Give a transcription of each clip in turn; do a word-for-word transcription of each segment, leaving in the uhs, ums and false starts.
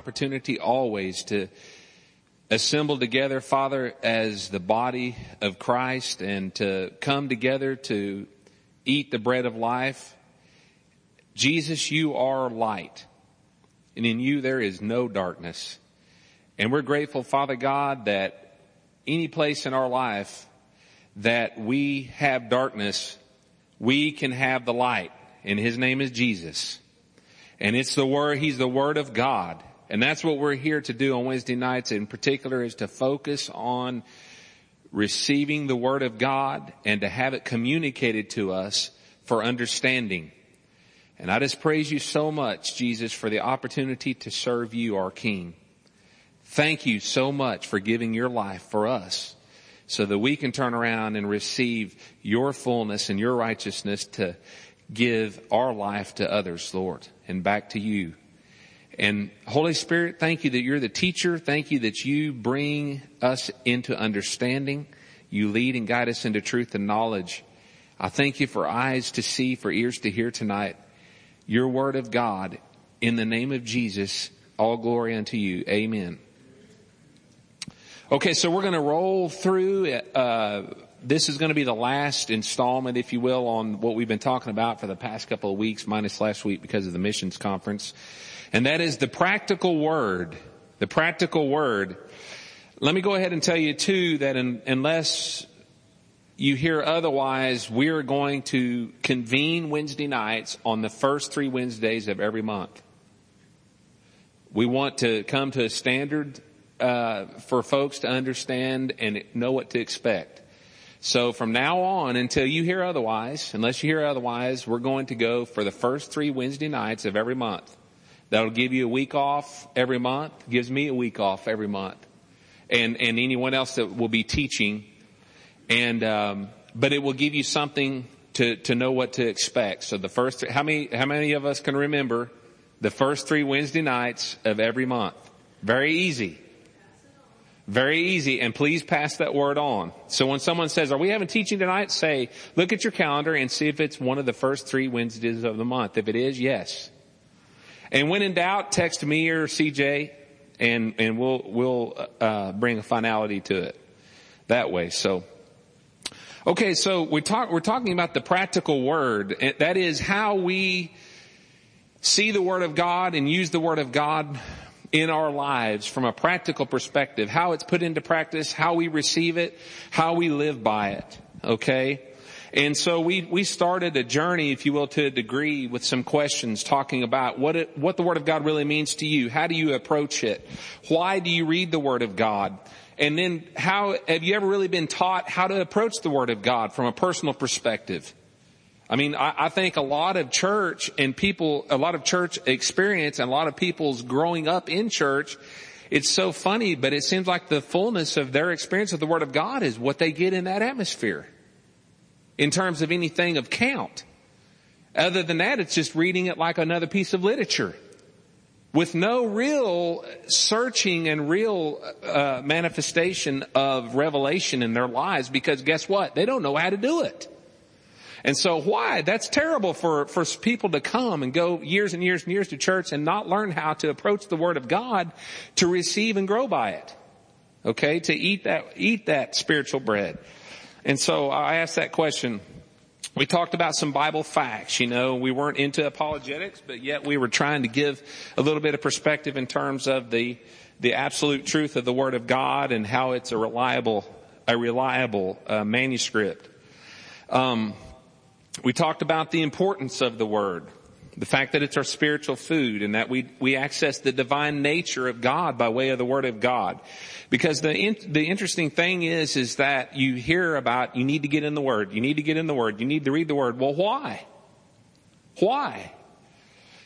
opportunity always to assemble together, Father, as the body of Christ, and to come together to eat the bread of life. Jesus, you are light, and in you there is no darkness. And we're grateful, Father God, that any place in our life that we have darkness, we can have the light, and his name is Jesus. And it's the Word, he's the Word of God. And that's what we're here to do on Wednesday nights in particular, is to focus on receiving the Word of God and to have it communicated to us for understanding. And I just praise you so much, Jesus, for the opportunity to serve you, our King. Thank you so much for giving your life for us, so that we can turn around and receive your fullness and your righteousness to give our life to others, Lord, and back to you. And Holy Spirit, thank you that you're the teacher. Thank you that you bring us into understanding. You lead and guide us into truth and knowledge. I thank you for eyes to see, for ears to hear tonight. Your Word of God, in the name of Jesus, all glory unto you. Amen. Okay, so we're going to roll through. Uh, this is going to be the last installment, if you will, on what we've been talking about for the past couple of weeks, minus last week because of the missions conference. And that is the practical word. The practical word. Let me go ahead and tell you, too, that in, unless you hear otherwise, we're going to convene Wednesday nights on the first three Wednesdays of every month. We want to come to a standard Uh, for folks to understand and know what to expect. So from now on, until you hear otherwise, unless you hear otherwise, we're going to go for the first three Wednesday nights of every month. That'll give you a week off every month. Gives me a week off every month. And, and anyone else that will be teaching. And, um, but it will give you something to, to know what to expect. So the first, how many, how many of us can remember the first three Wednesday nights of every month? Very easy. Very easy, and please pass that word on. So when someone says, are we having teaching tonight? Say, look at your calendar and see if it's one of the first three Wednesdays of the month. If it is, yes. And when in doubt, text me or C J, and, and we'll, we'll, uh, bring a finality to it that way. So, okay, so we talk, we're talking about the practical word. That is how we see the Word of God and use the Word of God in our lives from a practical perspective, how it's put into practice, how we receive it, how we live by it, okay? And so we we started a journey, if you will, to a degree with some questions talking about what it, what the Word of God really means to you. How do you approach it? Why do you read the Word of God? And then how have you ever really been taught how to approach the Word of God from a personal perspective? I mean, I, I think a lot of church and people, a lot of church experience and a lot of people's growing up in church, it's so funny, but it seems like the fullness of their experience of the Word of God is what they get in that atmosphere in terms of anything of count. Other than that, it's just reading it like another piece of literature with no real searching and real uh, manifestation of revelation in their lives, because guess what? They don't know how to do it. And so why? That's terrible for, for people to come and go years and years and years to church and not learn how to approach the Word of God, to receive and grow by it. Okay? To eat that, eat that spiritual bread. And so I asked that question. We talked about some Bible facts, you know. We weren't into apologetics, but yet we were trying to give a little bit of perspective in terms of the, the absolute truth of the Word of God and how it's a reliable, a reliable, uh, manuscript. Um, We talked about the importance of the Word, the fact that it's our spiritual food, and that we, we access the divine nature of God by way of the Word of God. Because the in, the interesting thing is, is that you hear about, you need to get in the Word, you need to get in the Word, you need to read the Word. Well, why? Why?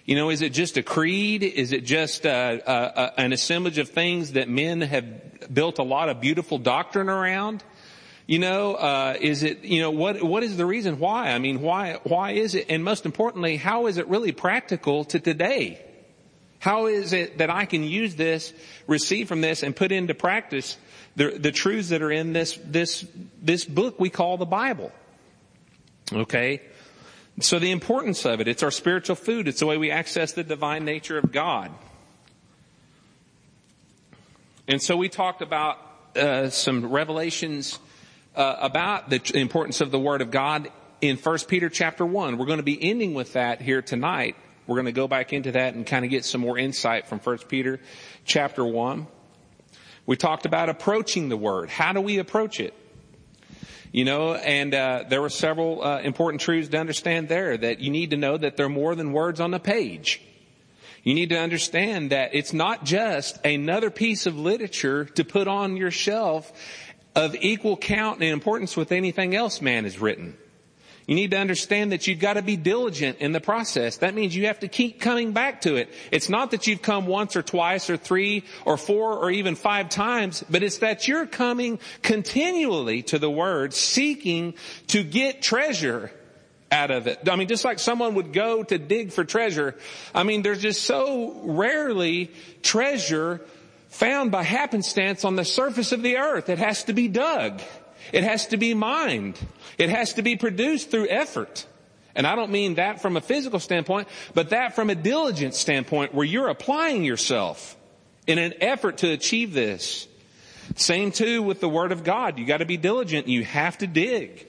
You know, is it just a creed? Is it just a, a, a, an assemblage of things that men have built a lot of beautiful doctrine around? You know, uh, is it, you know, what, what is the reason why? I mean, why, why is it? And most importantly, how is it really practical to today? How is it that I can use this, receive from this, and put into practice the, the truths that are in this, this, this book we call the Bible? Okay. So the importance of it, it's our spiritual food. It's the way we access the divine nature of God. And so we talked about uh, some revelations uh, about the importance of the Word of God in First Peter chapter one. We're going to be ending with that here tonight. We're going to go back into that and kind of get some more insight from First Peter chapter one. We talked about approaching the Word. How do we approach it? You know, and uh, there were several uh, important truths to understand there, that you need to know that there are more than words on the page. You need to understand that it's not just another piece of literature to put on your shelf of equal count and importance with anything else man has written. You need to understand that you've got to be diligent in the process. That means you have to keep coming back to it. It's not that you've come once or twice or three or four or even five times, but it's that you're coming continually to the Word, seeking to get treasure out of it. I mean, just like someone would go to dig for treasure. I mean, there's just so rarely treasure found by happenstance on the surface of the earth. It has to be dug. It has to be mined. It has to be produced through effort. And I don't mean that from a physical standpoint, but that from a diligent standpoint where you're applying yourself in an effort to achieve this. Same too with the Word of God. You got to be diligent. You have to dig.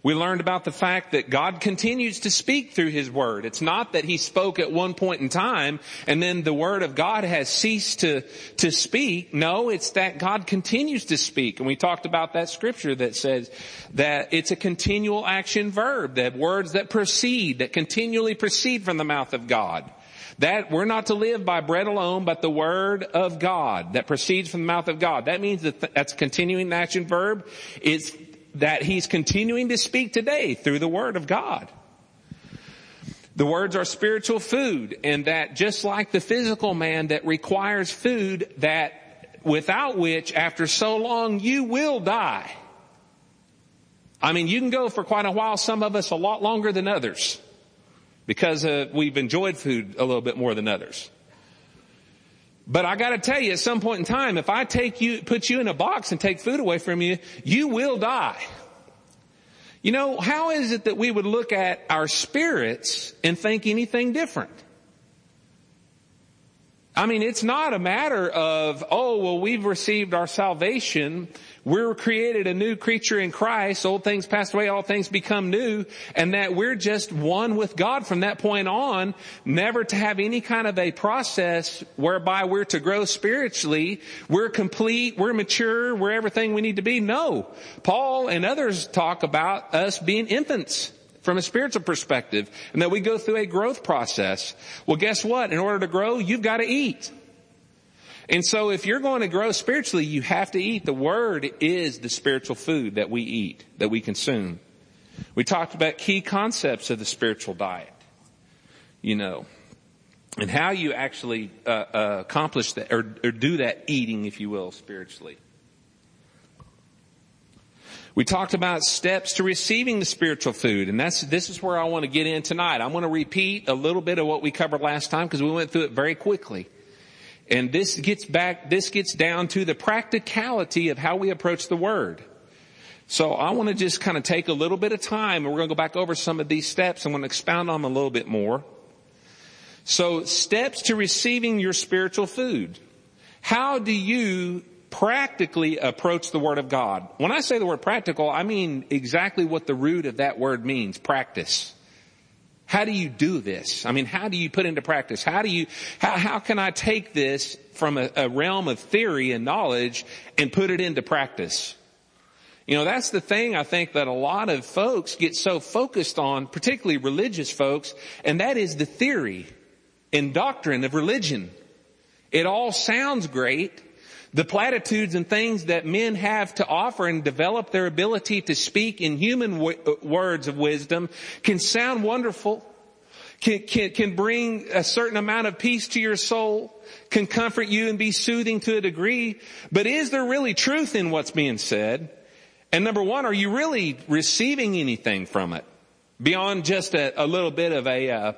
We learned about the fact that God continues to speak through His Word. It's not that He spoke at one point in time and then the Word of God has ceased to, to speak. No, it's that God continues to speak. And we talked about that scripture that says that it's a continual action verb, that words that proceed, that continually proceed from the mouth of God. That we're not to live by bread alone, but the Word of God that proceeds from the mouth of God. That means that that's a continuing action verb. It's that He's continuing to speak today through the Word of God. The words are spiritual food, and that just like the physical man that requires food, that without which after so long you will die. I mean, you can go for quite a while, some of us a lot longer than others, because uh, we've enjoyed food a little bit more than others. But I gotta tell you, at some point in time, if I take you, put you in a box and take food away from you, you will die. You know, how is it that we would look at our spirits and think anything different? I mean, it's not a matter of, oh, well, we've received our salvation. We're created a new creature in Christ. Old things passed away, all things become new. And that we're just one with God from that point on, never to have any kind of a process whereby we're to grow spiritually. We're complete, we're mature, we're everything we need to be. No. Paul and others talk about us being infants from a spiritual perspective, and that we go through a growth process. Well, guess what? In order to grow, you've got to eat. And so if you're going to grow spiritually, you have to eat. The Word is the spiritual food that we eat, that we consume. We talked about key concepts of the spiritual diet, you know, and how you actually uh, uh, accomplish that or, or do that eating, if you will, spiritually. We talked about steps to receiving the spiritual food, and that's this is where I want to get in tonight. I want to repeat a little bit of what we covered last time because we went through it very quickly. And this gets back, this gets down to the practicality of how we approach the Word. So I want to just kind of take a little bit of time, and we're going to go back over some of these steps. I'm going to expound on them a little bit more. So steps to receiving your spiritual food. How do you practically approach the Word of God? When I say the word practical, I mean exactly what the root of that word means, practice. How do you do this? I mean, how do you put into practice? How do you, how, how can I take this from a, a realm of theory and knowledge and put it into practice? You know, that's the thing I think that a lot of folks get so focused on, particularly religious folks, and that is the theory and doctrine of religion. It all sounds great. The platitudes and things that men have to offer and develop their ability to speak in human w- words of wisdom can sound wonderful, can, can, can bring a certain amount of peace to your soul, can comfort you and be soothing to a degree. But is there really truth in what's being said? And number one, are you really receiving anything from it beyond just a, a little bit of a, uh,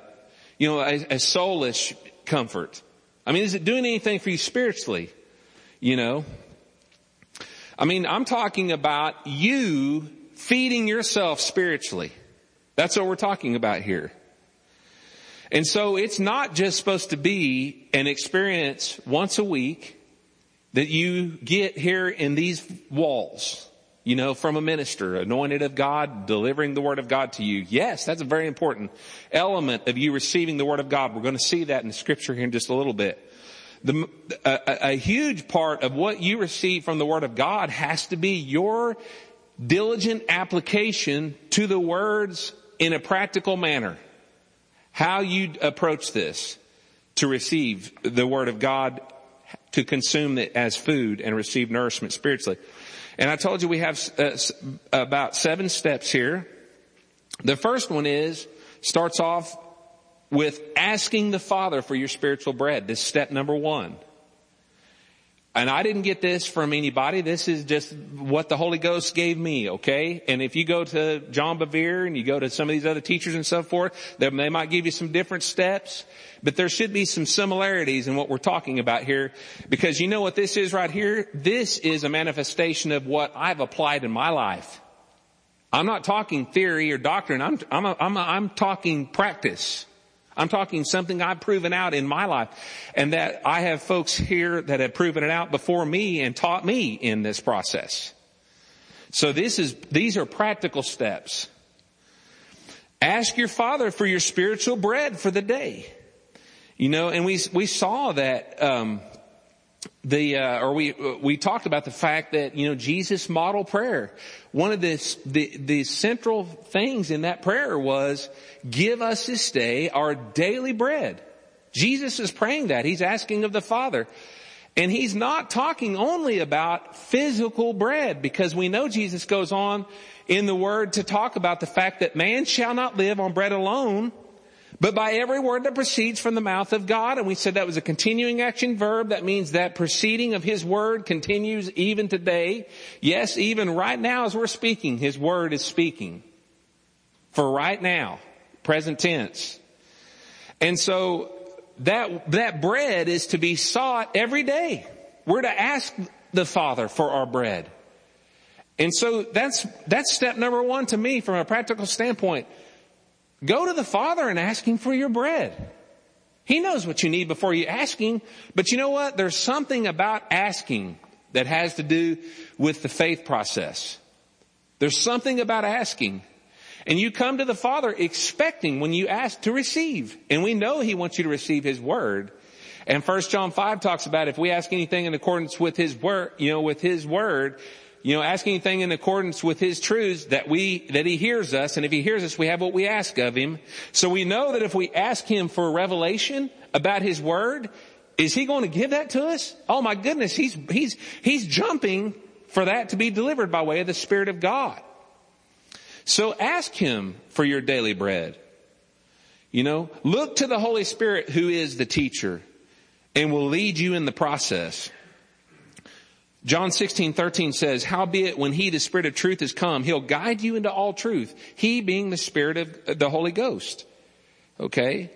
you know, a, a soulish comfort? I mean, is it doing anything for you spiritually? You know, I mean, I'm talking about you feeding yourself spiritually. That's what we're talking about here. And so it's not just supposed to be an experience once a week that you get here in these walls, you know, from a minister, anointed of God, delivering the word of God to you. Yes, that's a very important element of you receiving the word of God. We're going to see that in the scripture here in just a little bit. The, a, a huge part of what you receive from the word of God has to be your diligent application to the words in a practical manner. How you approach this to receive the word of God, to consume it as food and receive nourishment spiritually. And I told you we have uh, about seven steps here. The first one is, starts off with asking the Father for your spiritual bread. This is step number one. And I didn't get this from anybody. This is just what the Holy Ghost gave me, okay? And if you go to John Bevere and you go to some of these other teachers and so forth, they might give you some different steps. But there should be some similarities in what we're talking about here. Because you know what this is right here? This is a manifestation of what I've applied in my life. I'm not talking theory or doctrine. I'm, I'm, a, I'm, a, I'm talking practice. I'm talking something I've proven out in my life, and that I have folks here that have proven it out before me and taught me in this process. So this is, these are practical steps. Ask your Father for your spiritual bread for the day. You know, and we, we saw that, um, the, uh, or we, we talked about the fact that, you know, Jesus modeled prayer. One of the, the, the central things in that prayer was, give us this day our daily bread. Jesus is praying that. He's asking of the Father. And he's not talking only about physical bread, because we know Jesus goes on in the Word to talk about the fact that man shall not live on bread alone, but by every word that proceeds from the mouth of God. And we said that was a continuing action verb. That means that proceeding of his word continues even today. Yes, even right now as we're speaking, his word is speaking. For right now, present tense. And so that, that bread is to be sought every day. We're to ask the Father for our bread. And so that's, that's step number one to me from a practical standpoint. Go to the Father and ask him for your bread. He knows what you need before you ask him. But you know what? There's something about asking that has to do with the faith process. There's something about asking. And you come to the Father expecting, when you ask, to receive. And we know he wants you to receive his word. And First John five talks about, if we ask anything in accordance with his word, you know, with his word, you know, ask anything in accordance with his truths, that we, that he hears us. And if he hears us, we have what we ask of him. So we know that if we ask him for revelation about his word, is he going to give that to us? Oh my goodness. He's, he's, he's jumping for that to be delivered by way of the Spirit of God. So ask him for your daily bread. You know, look to the Holy Spirit, who is the teacher and will lead you in the process. John sixteen thirteen says, howbeit when he, the Spirit of truth, is come, he'll guide you into all truth. He being the Spirit of the Holy Ghost. Okay.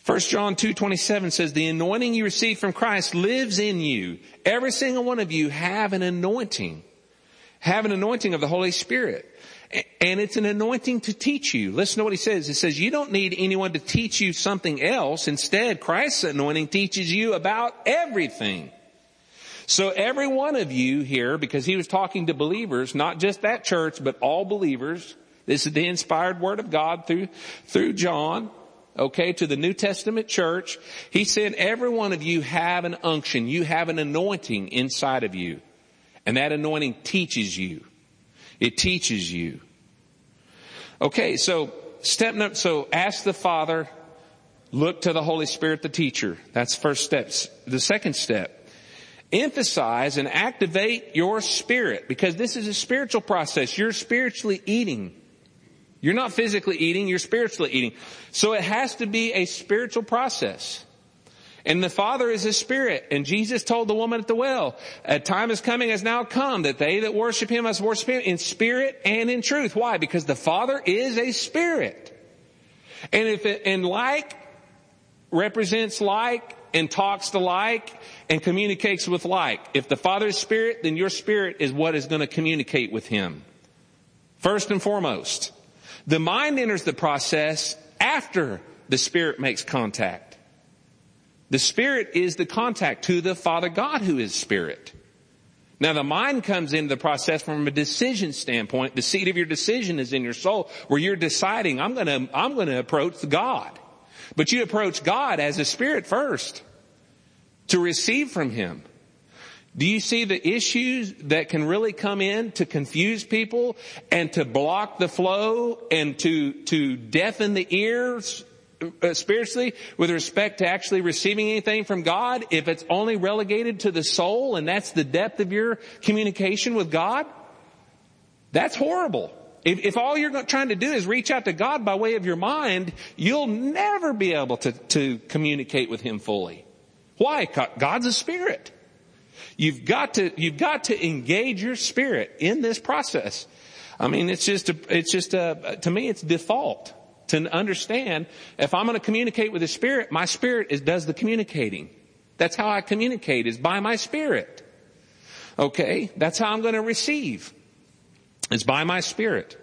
First John two twenty-seven says, the anointing you receive from Christ lives in you. Every single one of you have an anointing. Have an anointing of the Holy Spirit. And it's an anointing to teach you. Listen to what he says. It says, you don't need anyone to teach you something else. Instead, Christ's anointing teaches you about everything. So every one of you here, because he was talking to believers, not just that church, but all believers. This is the inspired word of God through, through John, okay, to the New Testament church. He said, every one of you have an unction. You have an anointing inside of you. And that anointing teaches you. It teaches you. Okay, so step number, so ask the Father, look to the Holy Spirit, the teacher. That's first steps. The second step. Emphasize and activate your spirit, because this is a spiritual process. You're spiritually eating. You're not physically eating, you're spiritually eating. So it has to be a spiritual process. And the Father is a spirit. And Jesus told the woman at the well, a time is coming, has now come, that they that worship him must worship him in spirit and in truth. Why? Because the Father is a spirit. And if it, and like represents like, and talks to like, and communicates with like. If the Father is spirit, then your spirit is what is going to communicate with him. First and foremost, the mind enters the process after the spirit makes contact. The Spirit is the contact to the Father God who is Spirit. Now the mind comes into the process from a decision standpoint. The seat of your decision is in your soul where you're deciding, I'm going to, I'm going to approach God. But you approach God as a Spirit first to receive from Him. Do you see the issues that can really come in to confuse people and to block the flow and to, to deafen the ears spiritually with respect to actually receiving anything from God if it's only relegated to the soul and that's the depth of your communication with God? That's horrible. If, if all you're trying to do is reach out to God by way of your mind, you'll never be able to, to communicate with Him fully. Why? God's a Spirit. You've got to, you've got to engage your spirit in this process. I mean, it's just, a, it's just, a, to me, it's default to understand if I'm going to communicate with the Spirit, my spirit is, does the communicating. That's how I communicate, is by my spirit. Okay. That's how I'm going to receive. It's by my spirit.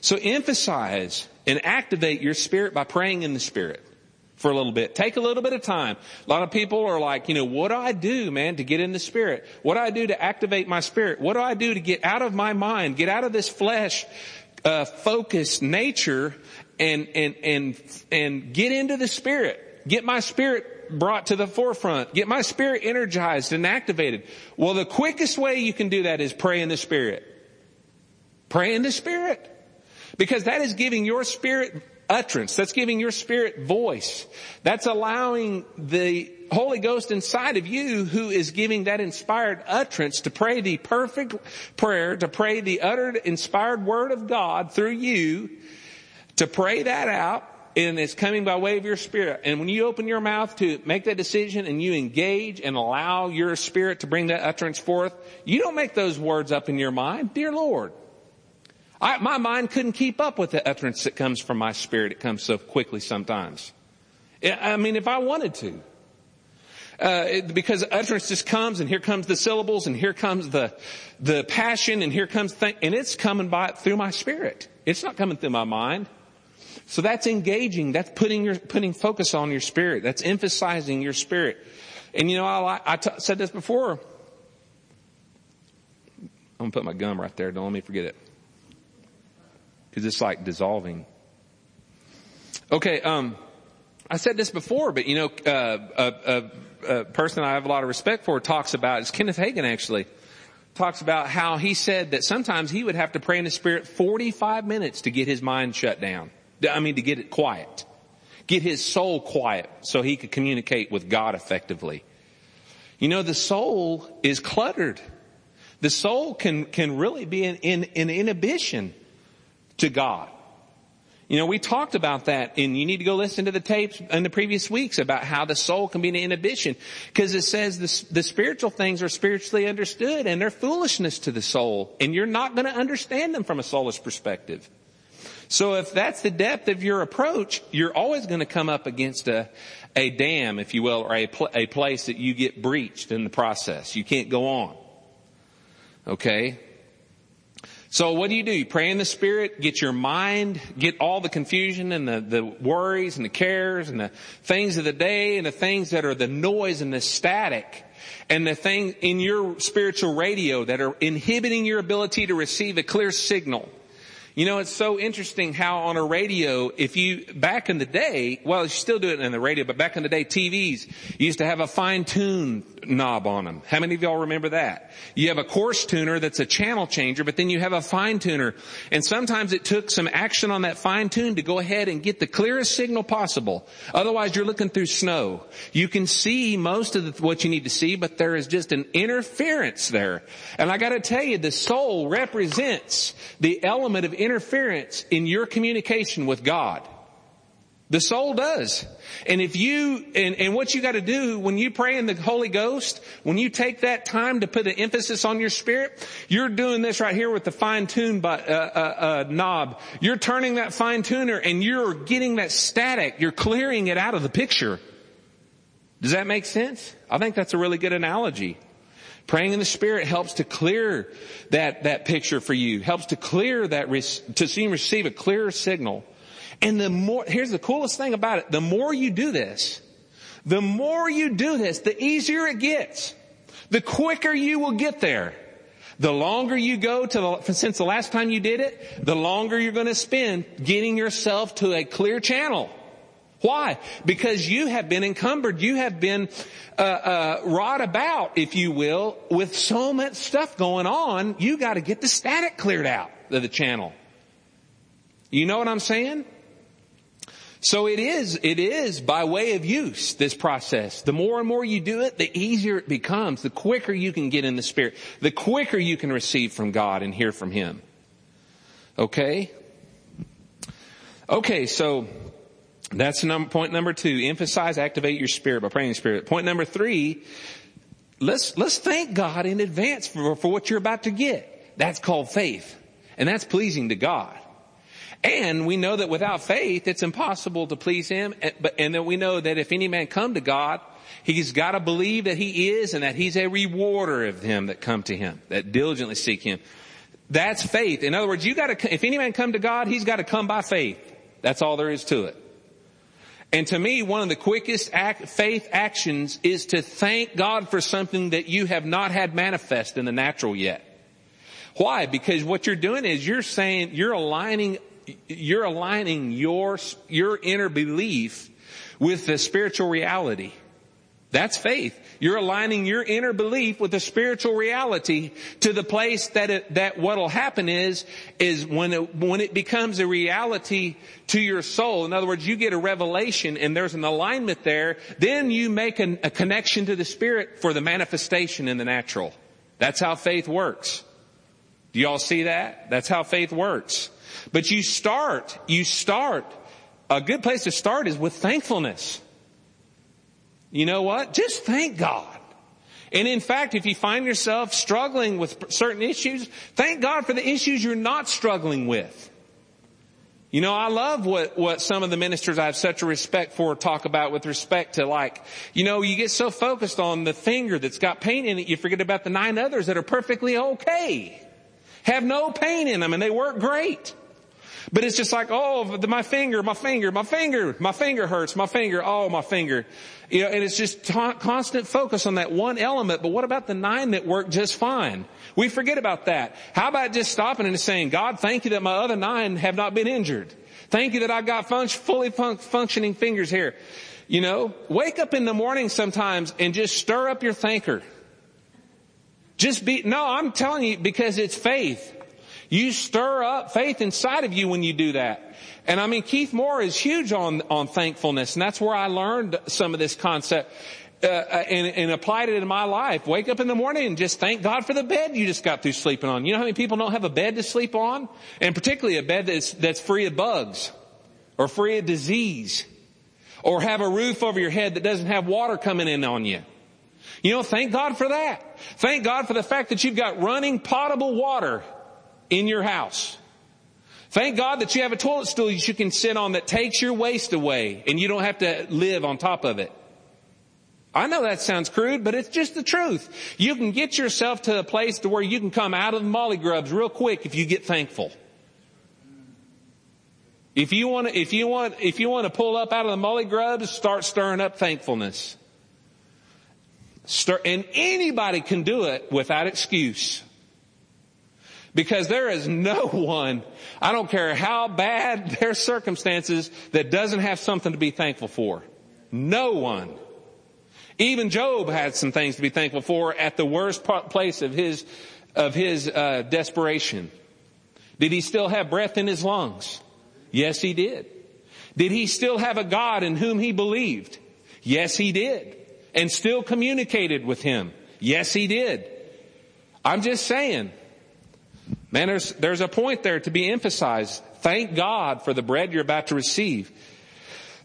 So emphasize and activate your spirit by praying in the Spirit. For a little bit. Take a little bit of time. A lot of people are like, you know, what do I do, man, to get in the Spirit? What do I do to activate my spirit? What do I do to get out of my mind, get out of this flesh, uh, focused nature and, and, and, and get into the Spirit, get my spirit brought to the forefront, get my spirit energized and activated? Well, the quickest way you can do that is pray in the Spirit. Pray in the Spirit. Because that is giving your spirit utterance. That's giving your spirit voice. That's allowing the Holy Ghost inside of you, who is giving that inspired utterance, to pray the perfect prayer, to pray the uttered inspired word of God through you, to pray that out, and it's coming by way of your spirit. And when you open your mouth to make that decision and you engage and allow your spirit to bring that utterance forth, you don't make those words up in your mind. Dear Lord, I, my mind couldn't keep up with the utterance that comes from my spirit. It comes so quickly sometimes. I mean, if I wanted to. Uh, it, because utterance just comes, and here comes the syllables, and here comes the the passion, and here comes thing, and it's coming by through my spirit. It's not coming through my mind. So that's engaging. That's putting your putting focus on your spirit. That's emphasizing your spirit. And you know, I, I t- said this before. I'm gonna put my gum right there. Don't let me forget it. Because it's like dissolving. Okay, um, I said this before, but you know, uh, a, a, a person I have a lot of respect for talks about, it's Kenneth Hagin actually, talks about how he said that sometimes he would have to pray in the Spirit forty-five minutes to get his mind shut down. I mean, to get it quiet. Get his soul quiet so he could communicate with God effectively. You know, the soul is cluttered. The soul can, can really be an, an, an inhibition to God. You know, we talked about that, and you need to go listen to the tapes in the previous weeks about how the soul can be an inhibition, because it says the, the spiritual things are spiritually understood and they're foolishness to the soul, and you're not going to understand them from a soulless perspective. So if that's the depth of your approach, you're always going to come up against a, a dam, if you will, or a, pl- a place that you get breached in the process. You can't go on. Okay? So what do you do? You pray in the Spirit, get your mind, get all the confusion and the, the worries and the cares and the things of the day and the things that are the noise and the static and the things in your spiritual radio that are inhibiting your ability to receive a clear signal. You know, it's so interesting how on a radio, if you, back in the day, well, you still do it in the radio, but back in the day, T Vs used to have a fine-tune knob on them. How many of y'all remember that? You have a coarse tuner that's a channel changer, but then you have a fine-tuner. And sometimes it took some action on that fine-tune to go ahead and get the clearest signal possible. Otherwise, you're looking through snow. You can see most of the, what you need to see, but there is just an interference there. And I got to tell you, the soul represents the element of interference in your communication with God. The soul does. And if you, and, and what you got to do when you pray in the Holy Ghost, when you take that time to put an emphasis on your spirit, you're doing this right here with the fine tune uh, uh, uh, knob. You're turning that fine tuner and you're getting that static. You're clearing it out of the picture. Does that make sense? I think that's a really good analogy. Praying in the Spirit helps to clear that, that picture for you, helps to clear that, to see and receive a clearer signal. And the more, here's the coolest thing about it, the more you do this, The more you do this, the easier it gets. The quicker you will get there. The longer you go to the, since the last time you did it, the longer you're going to spend getting yourself to a clear channel. Why? Because you have been encumbered. You have been uh, uh, wrought about, if you will, with so much stuff going on. You got to get the static cleared out of the channel. You know what I'm saying? So it is, it is by way of use, this process. The more and more you do it, the easier it becomes. The quicker you can get in the Spirit. The quicker you can receive from God and hear from Him. Okay? Okay, so that's number, point number two. Emphasize, activate your spirit by praying in the Spirit. Point number three, let's, let's thank God in advance for, for what you're about to get. That's called faith. And that's pleasing to God. And we know that without faith, it's impossible to please Him. And that we know that if any man come to God, he's got to believe that He is and that He's a rewarder of them that come to Him, that diligently seek Him. That's faith. In other words, you got to, if any man come to God, he's got to come by faith. That's all there is to it. And to me, one of the quickest act, faith actions is to thank God for something that you have not had manifest in the natural yet. Why? Because what you're doing is you're saying, you're aligning You're aligning your your inner belief with the spiritual reality. That's faith. You're aligning your inner belief with the spiritual reality to the place that it, that what'll happen is is when it, when it becomes a reality to your soul. In other words, you get a revelation and there's an alignment there. Then you make an, a connection to the Spirit for the manifestation in the natural. That's how faith works. Do y'all see that? That's how faith works. But you start, you start, a good place to start is with thankfulness. You know what? Just thank God. And in fact, if you find yourself struggling with certain issues, thank God for the issues you're not struggling with. You know, I love what, what some of the ministers I have such a respect for talk about with respect to, like, you know, you get so focused on the finger that's got pain in it, you forget about the nine others that are perfectly okay. Have no pain in them and they work great. But it's just like, oh, my finger, my finger, my finger, my finger hurts, my finger, oh, my finger. You know, and it's just ta- constant focus on that one element. But what about the nine that work just fine? We forget about that. How about just stopping and saying, God, thank you that my other nine have not been injured. Thank you that I've got fun- fully fun- functioning fingers here. You know, wake up in the morning sometimes and just stir up your thinker. Just be, no, I'm telling you, because it's faith. You stir up faith inside of you when you do that. And I mean, Keith Moore is huge on, on thankfulness. And that's where I learned some of this concept, uh, and, and applied it in my life. Wake up in the morning and just thank God for the bed you just got through sleeping on. You know how many people don't have a bed to sleep on? And particularly a bed that's, that's free of bugs or free of disease, or have a roof over your head that doesn't have water coming in on you. You know, thank God for that. Thank God for the fact that you've got running potable water in your house. Thank God that you have a toilet stool that you can sit on that takes your waste away and you don't have to live on top of it. I know that sounds crude, but it's just the truth. You can get yourself to a place to where you can come out of the molly grubs real quick if you get thankful. If you want to, if you want, if you want to pull up out of the molly grubs, start stirring up thankfulness. Stir, and anybody can do it without excuse. Because there is no one, I don't care how bad their circumstances, that doesn't have something to be thankful for. No one. Even Job had some things to be thankful for at the worst place of his, of his, uh, desperation. Did he still have breath in his lungs? Yes, he did. Did he still have a God in whom he believed? Yes, he did. And still communicated with him. Yes, he did. I'm just saying, man, there's, there's a point there to be emphasized. Thank God for the bread you're about to receive.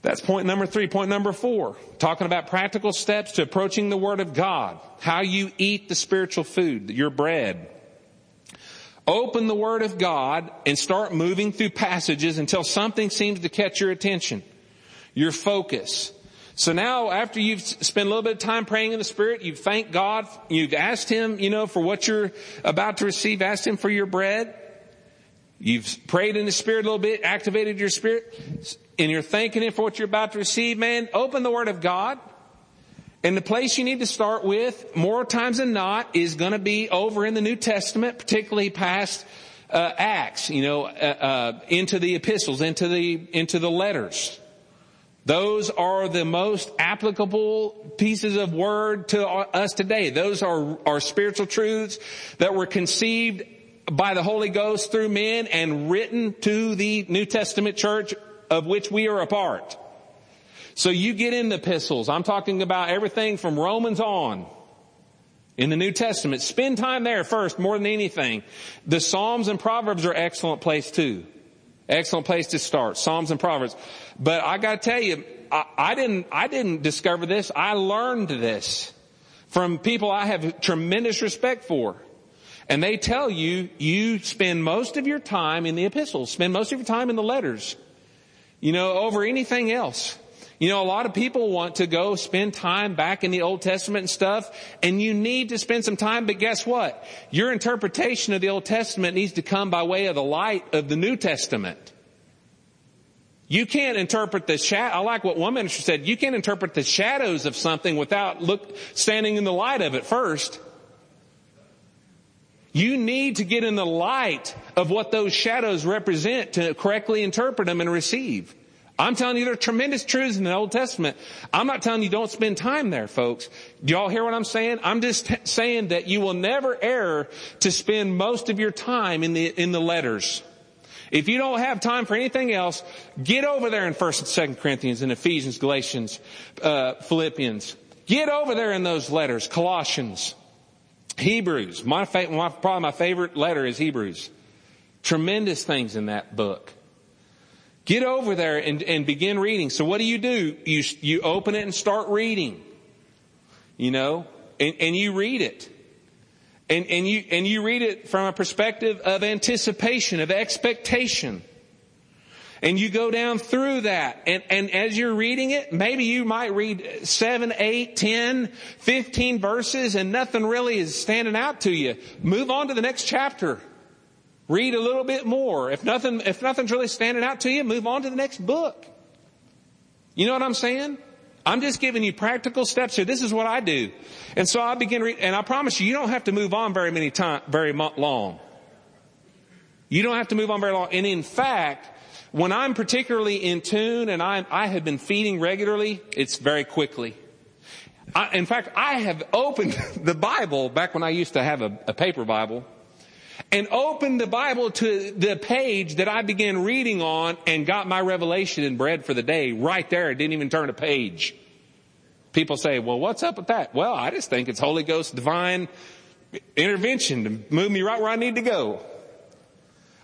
That's point number three. Point number four, talking about practical steps to approaching the Word of God. How you eat the spiritual food, your bread. Open the Word of God and start moving through passages until something seems to catch your attention, your focus. So now, after you've spent a little bit of time praying in the Spirit, you've thanked God, you've asked Him, you know, for what you're about to receive, asked Him for your bread. You've prayed in the Spirit a little bit, activated your spirit, and you're thanking Him for what you're about to receive, man. Open the Word of God And the place you need to start with, more times than not, is going to be over in the New Testament, particularly past uh, Acts, you know, uh, uh, into the epistles, into the into the letters. Those are the most applicable pieces of word to us today. Those are, are spiritual truths that were conceived by the Holy Ghost through men and written to the New Testament church of which we are a part. So you get in the epistles. I'm talking about everything from Romans on in the New Testament. Spend time there first more than anything. The Psalms and Proverbs are an excellent place too. Excellent place to start, Psalms and Proverbs. But I gotta tell you, I, I didn't, I didn't discover this. I learned this from people I have tremendous respect for. And they tell you, you spend most of your time in the epistles, spend most of your time in the letters, you know, over anything else. You know, a lot of people want to go spend time back in the Old Testament and stuff, and you need to spend some time, but guess what? Your interpretation of the Old Testament needs to come by way of the light of the New Testament. You can't interpret the shadow. I like what one minister said. You can't interpret the shadows of something without look standing in the light of it first. You need to get in the light of what those shadows represent to correctly interpret them and receive. I'm telling you, there are tremendous truths in the Old Testament. I'm not telling you don't spend time there, folks. Do y'all hear what I'm saying? I'm just t- saying that you will never err to spend most of your time in the, in the letters. If you don't have time for anything else, get over there in first and second Corinthians and Ephesians, Galatians, uh, Philippians. Get over there in those letters, Colossians, Hebrews. My fa- my, probably my favorite letter is Hebrews. Tremendous things in that book. Get over there and, and begin reading. So what do you do? You, you open it and start reading, you know, and, and you read it. And, and you, and you read it from a perspective of anticipation, of expectation. And you go down through that. And, and as you're reading it, maybe you might read seven, eight, ten, fifteen verses and nothing really is standing out to you. Move on to the next chapter. Read a little bit more. If nothing, if nothing's really standing out to you, move on to the next book. You know what I'm saying? I'm just giving you practical steps here. This is what I do. And so I begin reading, and I promise you, you don't have to move on very many time, very long. You don't have to move on very long. And in fact, when I'm particularly in tune and I, I have been feeding regularly, it's very quickly. I, in fact, I have opened the Bible back when I used to have a, a paper Bible. And opened the Bible to the page that I began reading on and got my revelation and bread for the day right there. I didn't even turn a page. People say, well, what's up with that? Well, I just think it's Holy Ghost divine intervention to move me right where I need to go.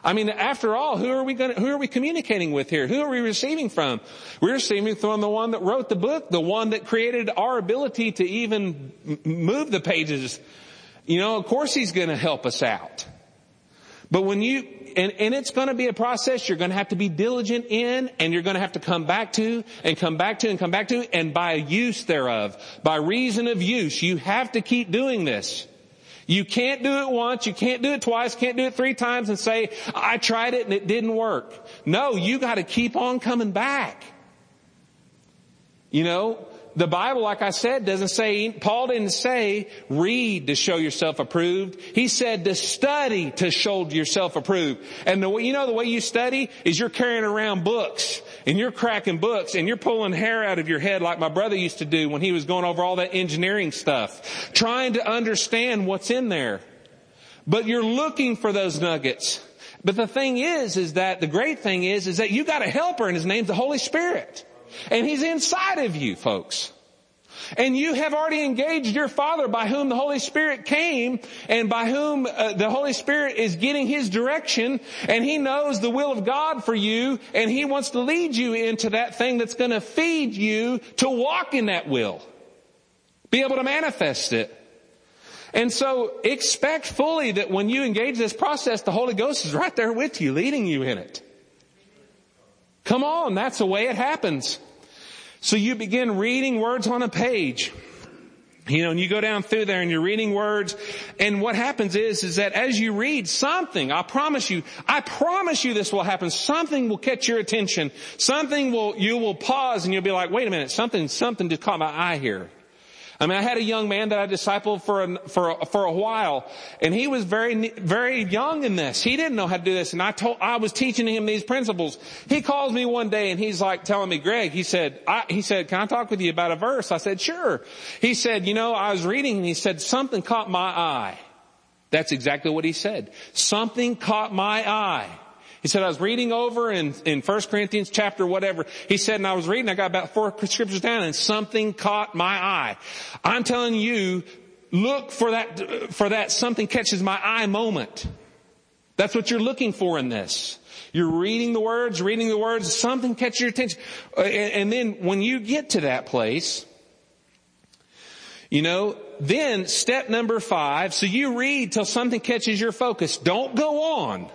I mean, after all, who are we going to, who are we communicating with here? Who are we receiving from? We're receiving from the one that wrote the book, the one that created our ability to even move the pages. You know, of course he's going to help us out. But when you, and, and it's going to be a process you're going to have to be diligent in, and you're going to have to come back to and come back to and come back to, and by use thereof, by reason of use, you have to keep doing this. You can't do it once, you can't do it twice, can't do it three times and say, I tried it and it didn't work. No, you got to keep on coming back. You know, the Bible, like I said, doesn't say, Paul didn't say, read to show yourself approved. He said to study to show yourself approved. And the way, you know, the way you study is you're carrying around books and you're cracking books and you're pulling hair out of your head like my brother used to do when he was going over all that engineering stuff, trying to understand what's in there. But you're looking for those nuggets. But the thing is, is that the great thing is, is that you got a helper and his name's the Holy Spirit. And he's inside of you, folks. And you have already engaged your Father by whom the Holy Spirit came and by whom uh, the Holy Spirit is getting his direction. And he knows the will of God for you. And he wants to lead you into that thing that's going to feed you to walk in that will. Be able to manifest it. And so expect fully that when you engage this process, the Holy Ghost is right there with you, leading you in it. Come on, that's the way it happens. So you begin reading words on a page. You know, and you go down through there and you're reading words. And what happens is, is that as you read something, I promise you, I promise you this will happen. Something will catch your attention. Something will, you will pause and you'll be like, wait a minute, something, something just caught my eye here. I mean, I had a young man that I discipled for a, for a, for a while, and he was very, very young in this. He didn't know how to do this, and I told, I was teaching him these principles. He calls me one day, and he's like telling me, Greg, he said, I, he said, can I talk with you about a verse? I said, sure. He said, you know, I was reading, and he said, something caught my eye. That's exactly what he said. Something caught my eye. He said, I was reading over in, in First Corinthians chapter whatever. He said, and I was reading, I got about four scriptures down, and something caught my eye. I'm telling you, look for that, for that something catches my eye moment. That's what you're looking for in this. You're reading the words, reading the words, something catches your attention. And, and then when you get to that place, you know, then step number five, so you read till something catches your focus. Don't go on.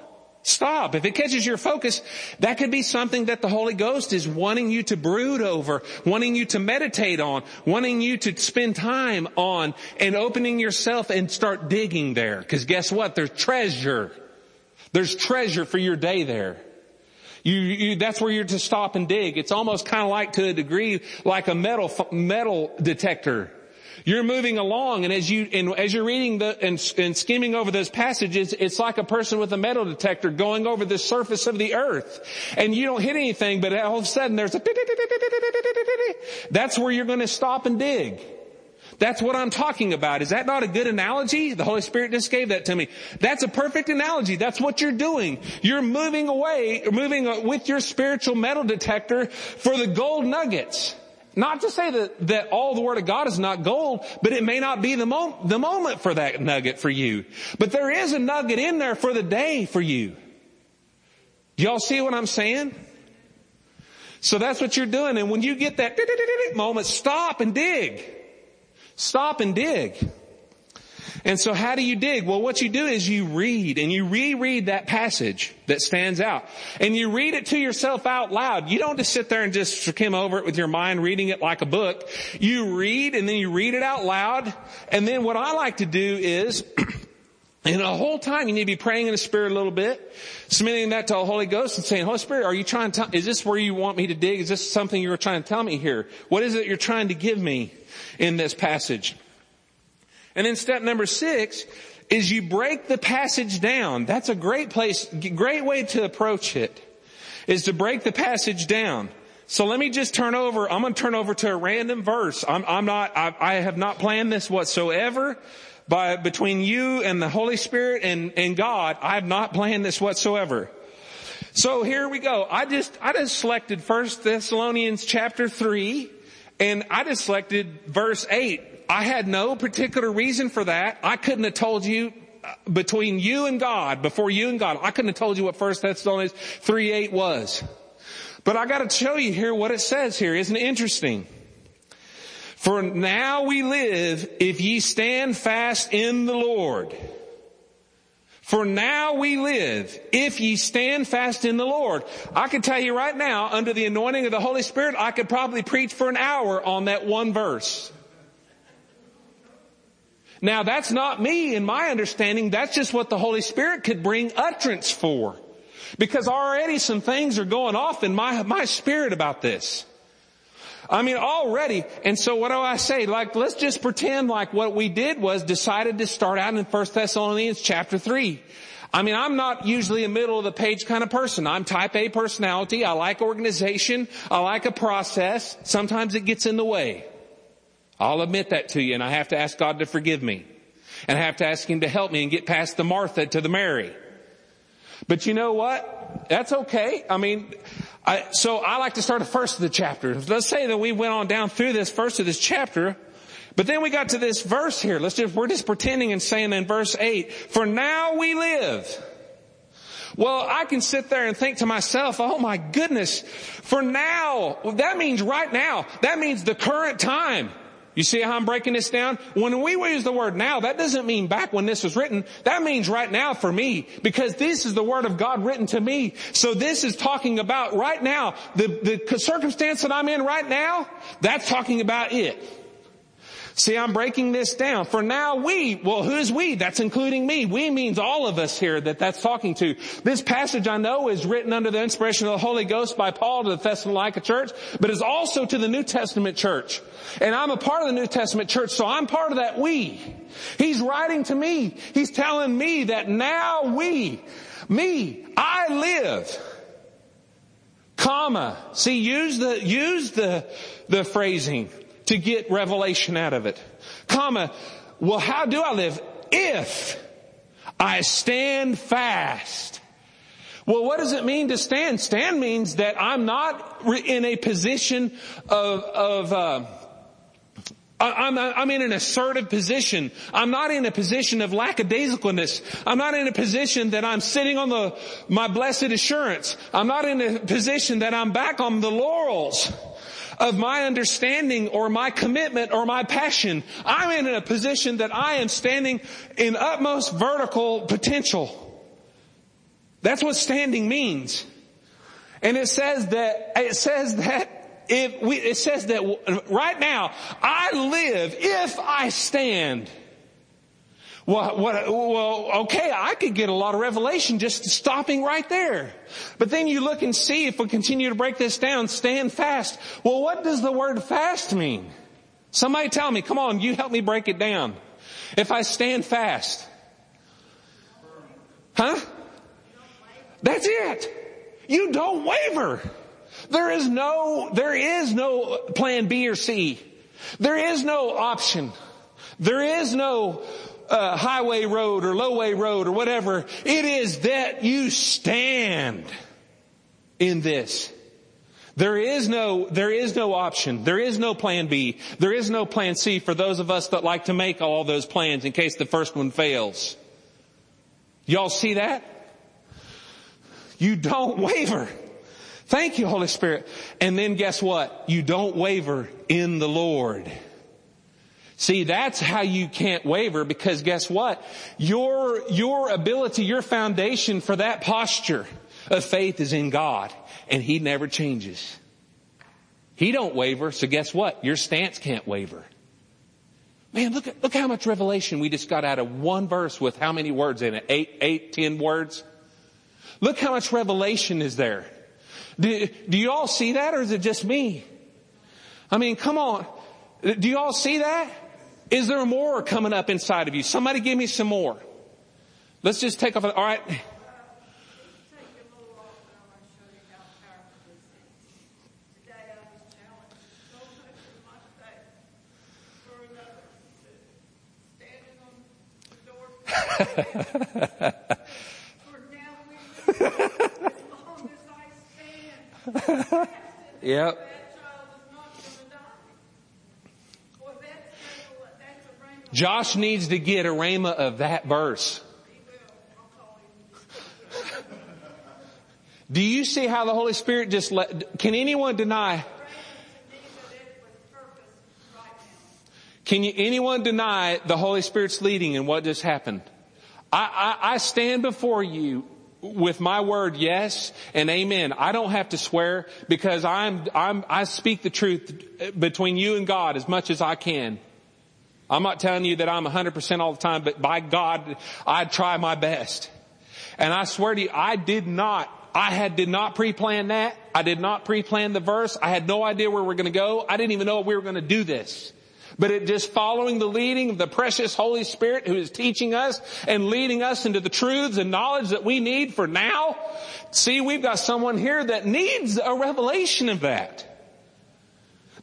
Stop. If it catches your focus, that could be something that the Holy Ghost is wanting you to brood over, wanting you to meditate on, wanting you to spend time on, and opening yourself and start digging there. Because guess what? There's treasure. There's treasure for your day there. You, you, that's where you're to stop and dig. It's almost kind of like, to a degree, like a metal, metal detector. You're moving along, and as you and as you're reading the and, and skimming over those passages, it's like a person with a metal detector going over the surface of the earth, and you don't hit anything, but all of a sudden there's a. That's where you're going to stop and dig. That's what I'm talking about. Is that not a good analogy? The Holy Spirit just gave that to me. That's a perfect analogy. That's what you're doing. You're moving away, moving with your spiritual metal detector for the gold nuggets. Not to say that, that all the Word of God is not gold, but it may not be the, mo- the moment for that nugget for you. But there is a nugget in there for the day for you. Do y'all see what I'm saying? So that's what you're doing. And when you get that moment, stop and dig. Stop and dig. And so how do you dig? Well, what you do is you read, and you reread that passage that stands out. And you read it to yourself out loud. You don't just sit there and just skim over it with your mind, reading it like a book. You read, and then you read it out loud. And then what I like to do is, and the whole time you need to be praying in the Spirit a little bit, submitting that to the Holy Ghost and saying, Holy Spirit, are you trying to, is this where you want me to dig? Is this something you were trying to tell me here? What is it you're trying to give me in this passage? And then step number six is you break the passage down. That's a great place, great way to approach it, is to break the passage down. So let me just turn over. I'm going to turn over to a random verse. I'm, I'm not, I, I have not planned this whatsoever. By, between you and the Holy Spirit and, and God, I have not planned this whatsoever. So here we go. I just, I just selected First Thessalonians chapter three, and I just selected verse eight. I had no particular reason for that. I couldn't have told you between you and God, before you and God, I couldn't have told you what First Thessalonians three eight was. But I got to show you here what it says here. Isn't it interesting? For now we live if ye stand fast in the Lord. For now we live, if ye stand fast in the Lord. I can tell you right now, under the anointing of the Holy Spirit, I could probably preach for an hour on that one verse. Now, that's not me in my understanding. That's just what the Holy Spirit could bring utterance for. Because already some things are going off in my, my spirit about this. I mean, already. And so what do I say? Like, let's just pretend like what we did was decided to start out in First Thessalonians chapter three. I mean, I'm not usually a middle-of-the-page kind of person. I'm type A personality. I like organization. I like a process. Sometimes it gets in the way. I'll admit that to you, and I have to ask God to forgive me. And I have to ask Him to help me and get past the Martha to the Mary. But you know what? That's okay. I mean, I, so I like to start at first of the chapter. Let's say that we went on down through this first of this chapter, but then we got to this verse here. Let's just, we're just pretending and saying in verse eight, for now we live. Well, I can sit there and think to myself, oh my goodness, for now, that means right now. That means the current time. You see how I'm breaking this down? When we use the word now, that doesn't mean back when this was written. That means right now for me, because this is the Word of God written to me. So this is talking about right now. The, the circumstance that I'm in right now, that's talking about it. See, I'm breaking this down. For now we, well, who's we? That's including me. We means all of us here that that's talking to. This passage I know is written under the inspiration of the Holy Ghost by Paul to the Thessalonica church, but is also to the New Testament church. And I'm a part of the New Testament church, so I'm part of that we. He's writing to me. He's telling me that now we, me, I live. Comma. See, use the, use the, the phrasing to get revelation out of it. Comma. Well, how do I live? If I stand fast. Well, what does it mean to stand? Stand means that I'm not in a position of, of, uh, I'm, I'm in an assertive position. I'm not in a position of lackadaisicalness. I'm not in a position that I'm sitting on the my blessed assurance. I'm not in a position that I'm back on the laurels of my understanding or my commitment or my passion. I'm in a position that I am standing in utmost vertical potential. That's what standing means. And it says that, it says that If we, it says that right now, I live if I stand. Well, what, well, okay, I could get a lot of revelation just stopping right there. But then you look and see, if we continue to break this down, stand fast. Well, what does the word fast mean? Somebody tell me, come on, you help me break it down. If I stand fast. Huh? That's it. You don't waver. There is no, there is no plan B or C. There is no option. There is no uh, highway road or lowway road or whatever. It is that you stand in this. There is no, there is no option. There is no plan B. There is no plan C for those of us that like to make all those plans in case the first one fails. Y'all see that? You don't waver. Thank you, Holy Spirit. And then guess what? You don't waver in the Lord. See, that's how you can't waver, because guess what? Your, your ability, your foundation for that posture of faith is in God, and He never changes. He don't waver, so guess what? Your stance can't waver. Man, look at, look how much revelation we just got out of one verse with how many words in it? Eight, eight, ten words? Look how much revelation is there. Do, do you all see that, or is it just me? I mean, come on. Do you all see that? Is there more coming up inside of you? Somebody give me some more. Let's just take off. All right. Yep. Josh needs to get a rhema of that verse. Do you see how the Holy Spirit just let, can anyone deny? Can you, anyone deny the Holy Spirit's leading and what just happened? I, I, I stand before you with my word, yes and amen. I don't have to swear, because I'm, I'm, I speak the truth between you and God as much as I can. I'm not telling you that I'm one hundred percent all the time, but by God, I try my best. And I swear to you, I did not, I had, did not pre-plan that. I did not pre-plan the verse. I had no idea where we were going to go. I didn't even know we were going to do this. But it just following the leading of the precious Holy Spirit, who is teaching us and leading us into the truths and knowledge that we need for now. See, we've got someone here that needs a revelation of that.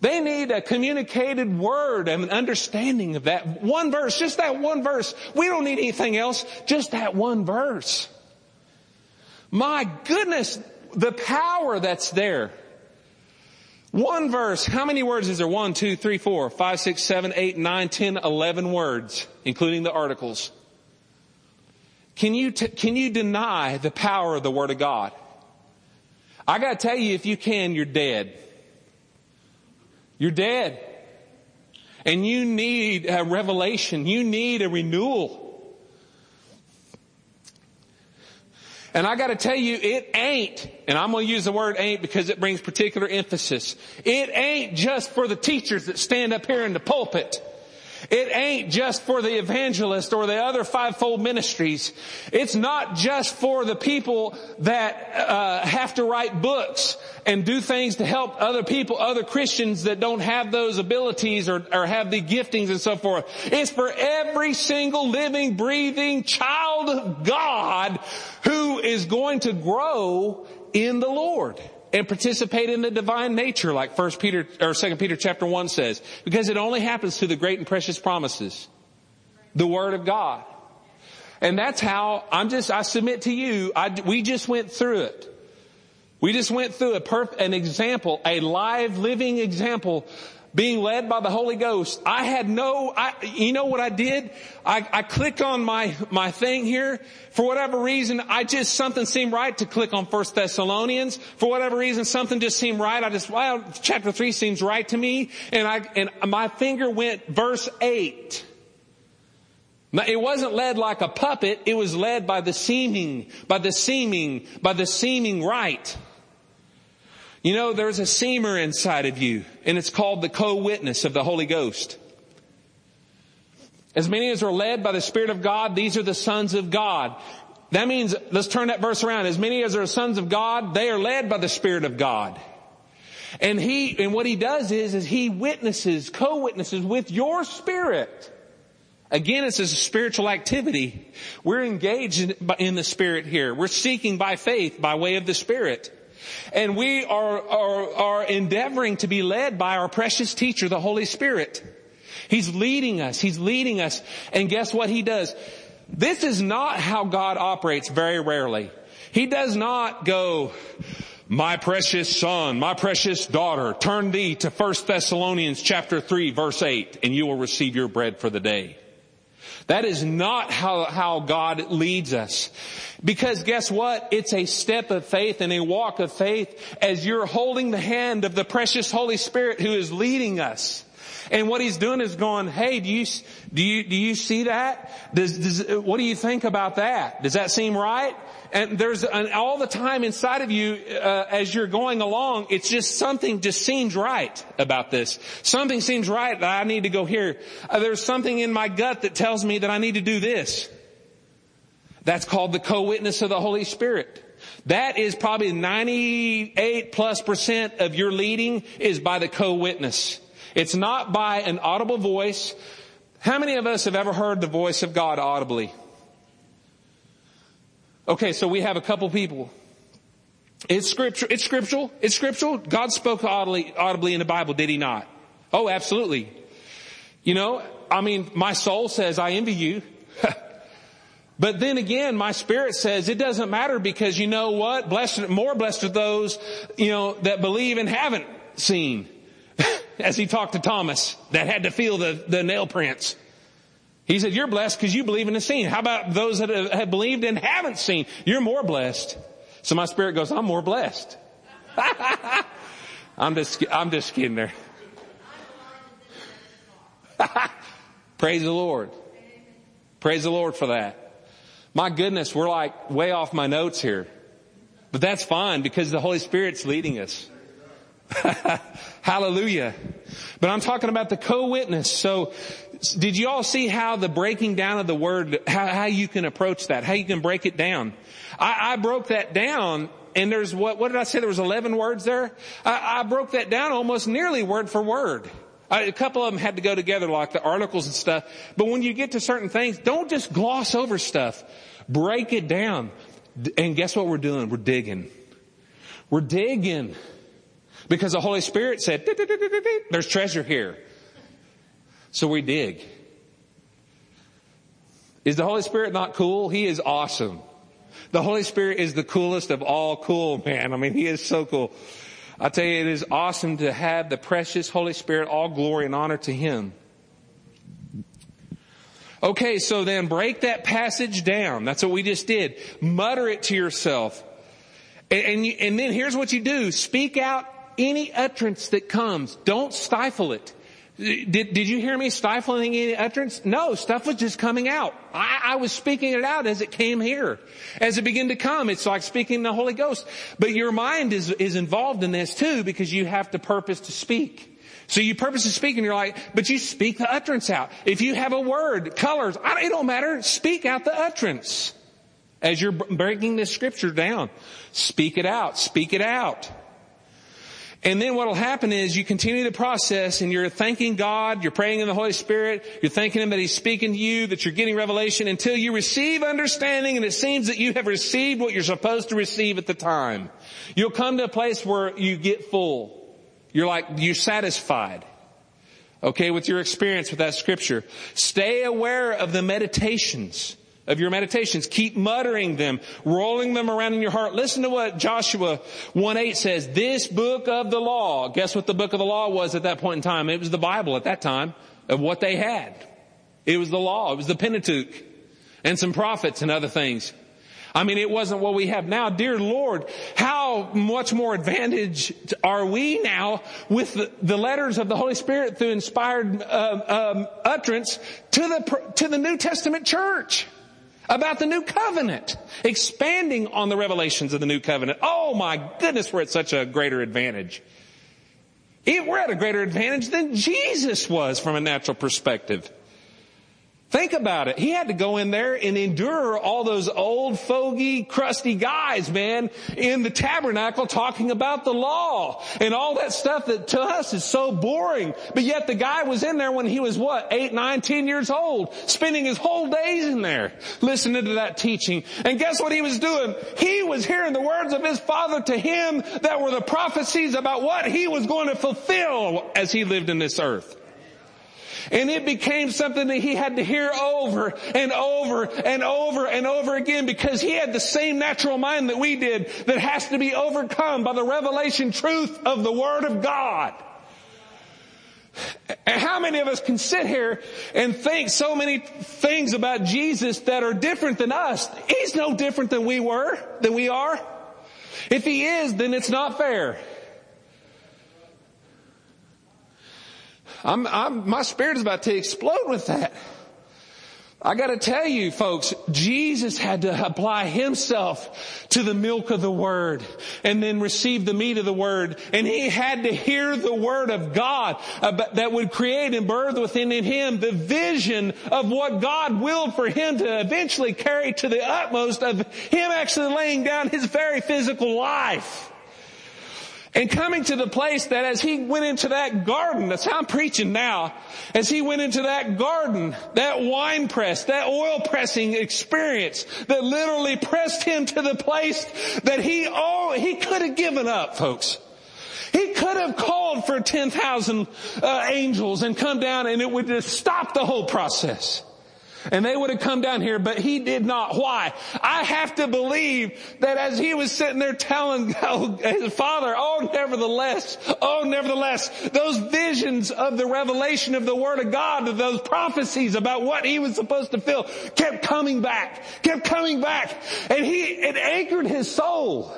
They need a communicated word and an understanding of that one verse, just that one verse. We don't need anything else, just that one verse. My goodness, the power that's there. One verse, how many words is there? One, two, three, four, five, six, seven, eight, nine, ten, eleven words, including the articles. Can you, t- can you deny the power of the Word of God? I gotta tell you, if you can, you're dead. You're dead. And you need a revelation. You need a renewal. And I got to tell you, it ain't, and I'm going to use the word ain't because it brings particular emphasis. It ain't just for the teachers that stand up here in the pulpit. It ain't just for the evangelist or the other fivefold ministries. It's not just for the people that uh, have to write books and do things to help other people, other Christians that don't have those abilities or, or have the giftings and so forth. It's for every single living, breathing child of God who is going to grow in the Lord and participate in the divine nature, like First Peter or Second Peter chapter one says, because it only happens through the great and precious promises, the Word of God. And that's how I'm just, I submit to you, I, we just went through it. We just went through a perf- an example, a live, living example, being led by the Holy Ghost. I had no, I, you know what I did? I, I clicked on my, my thing here. For whatever reason, I just, something seemed right to click on First Thessalonians. For whatever reason, something just seemed right. I just, well, chapter three seems right to me. And I, and my finger went verse eight. It wasn't led like a puppet. It was led by the seeming, by the seeming, by the seeming right. You know, there's a seamer inside of you, and it's called the co-witness of the Holy Ghost. As many as are led by the Spirit of God, these are the sons of God. That means, let's turn that verse around. As many as are sons of God, they are led by the Spirit of God. And he, and what he does is, is he witnesses, co-witnesses with your spirit. Again, it's a spiritual activity. We're engaged in the Spirit here. We're seeking by faith, by way of the Spirit. And we are, are, are endeavoring to be led by our precious teacher, the Holy Spirit. He's leading us. He's leading us. And guess what he does? This is not how God operates very rarely. He does not go, my precious son, my precious daughter, turn thee to First Thessalonians chapter three, verse eight, and you will receive your bread for the day. That is not how, how God leads us. Because guess what? It's a step of faith and a walk of faith as you're holding the hand of the precious Holy Spirit who is leading us. And what he's doing is going, hey, do you, do you, do you see that? Does, does, what do you think about that? Does that seem right? And there's an, all the time inside of you, uh, as you're going along, it's just something just seems right about this. Something seems right that I need to go here. Uh, there's something in my gut that tells me that I need to do this. That's called the co-witness of the Holy Spirit. That is probably ninety-eight plus percent of your leading is by the co-witness. It's not by an audible voice. How many of us have ever heard the voice of God audibly? Okay, so we have a couple people. It's scripture, it's scriptural, it's scriptural. God spoke audibly, audibly in the Bible, did he not? Oh, absolutely. You know, I mean, my soul says I envy you. But then again, my spirit says it doesn't matter because you know what? Blessed, more blessed are those, you know, that believe and haven't seen. As he talked to Thomas that had to feel the, the nail prints. He said, you're blessed because you believe and have seen. How about those that have believed and haven't seen? You're more blessed. So my spirit goes, I'm more blessed. I'm just, I'm just kidding there. Praise the Lord. Praise the Lord for that. My goodness, we're like way off my notes here. But that's fine because the Holy Spirit's leading us. Hallelujah. But I'm talking about the co-witness. So did you all see how the breaking down of the word, how, how you can approach that, how you can break it down? I, I broke that down and there's what, what did I say? There was eleven words there. I, I broke that down almost nearly word for word. I, a couple of them had to go together like the articles and stuff. But when you get to certain things, don't just gloss over stuff. Break it down. And guess what we're doing? We're digging. We're digging. Because the Holy Spirit said, there's treasure here. So we dig. Is the Holy Spirit not cool? He is awesome. The Holy Spirit is the coolest of all cool, man. I mean, he is so cool. I tell you, it is awesome to have the precious Holy Spirit, all glory and honor to him. Okay, so then break that passage down. That's what we just did. Mutter it to yourself. And, and, you, and then here's what you do. Speak out any utterance that comes. Don't stifle it. Did, did you hear me stifling any utterance? No, stuff was just coming out. I, I was speaking it out as it came here. As it began to come, it's like speaking the Holy Ghost. But your mind is, is involved in this too because you have to purpose to speak. So you purposely speak, and you're like, but you speak the utterance out. If you have a word, colors, I don't, it don't matter. Speak out the utterance. As you're breaking this scripture down, speak it out, speak it out. And then what will happen is you continue the process, and you're thanking God, you're praying in the Holy Spirit, you're thanking Him that He's speaking to you, that you're getting revelation, until you receive understanding, and it seems that you have received what you're supposed to receive at the time. You'll come to a place where you get full. You're like, you're satisfied, okay, with your experience with that scripture. Stay aware of the meditations, of your meditations. Keep muttering them, rolling them around in your heart. Listen to what Joshua one eight says. This book of the law. Guess what the book of the law was at that point in time? It was the Bible at that time of what they had. It was the law. It was the Pentateuch and some prophets and other things. I mean, it wasn't what we have now. Dear Lord, how much more advantaged are we now with the, the letters of the Holy Spirit through inspired uh, um, utterance to the to the New Testament church about the New Covenant, expanding on the revelations of the New Covenant. Oh, my goodness, we're at such a greater advantage. It, we're at a greater advantage than Jesus was from a natural perspective. Think about it. He had to go in there and endure all those old, fogey, crusty guys, man, in the tabernacle talking about the law and all that stuff that to us is so boring. But yet the guy was in there when he was, what, eight, nine, ten years old, spending his whole days in there listening to that teaching. And guess what he was doing? He was hearing the words of his Father to him that were the prophecies about what he was going to fulfill as he lived in this earth. And it became something that he had to hear over and over and over and over again, because he had the same natural mind that we did that has to be overcome by the revelation truth of the Word of God. And how many of us can sit here and think so many things about Jesus that are different than us? He's no different than we were, than we are. If he is, then it's not fair. I'm, I'm, my spirit is about to explode with that. I got to tell you, folks, Jesus had to apply himself to the milk of the Word and then receive the meat of the Word. And he had to hear the Word of God that would create and birth within him the vision of what God willed for him to eventually carry to the utmost of him actually laying down his very physical life. And coming to the place that as he went into that garden, that's how I'm preaching now, as he went into that garden, that wine press, that oil pressing experience that literally pressed him to the place that he all, he could have given up, folks. He could have called for ten thousand uh, angels and come down, and it would have stopped the whole process. And they would have come down here, but he did not. Why? I have to believe that as he was sitting there telling oh, his Father, oh, nevertheless, oh, nevertheless, those visions of the revelation of the Word of God, of those prophecies about what he was supposed to feel, kept coming back, kept coming back. And he, it anchored his soul.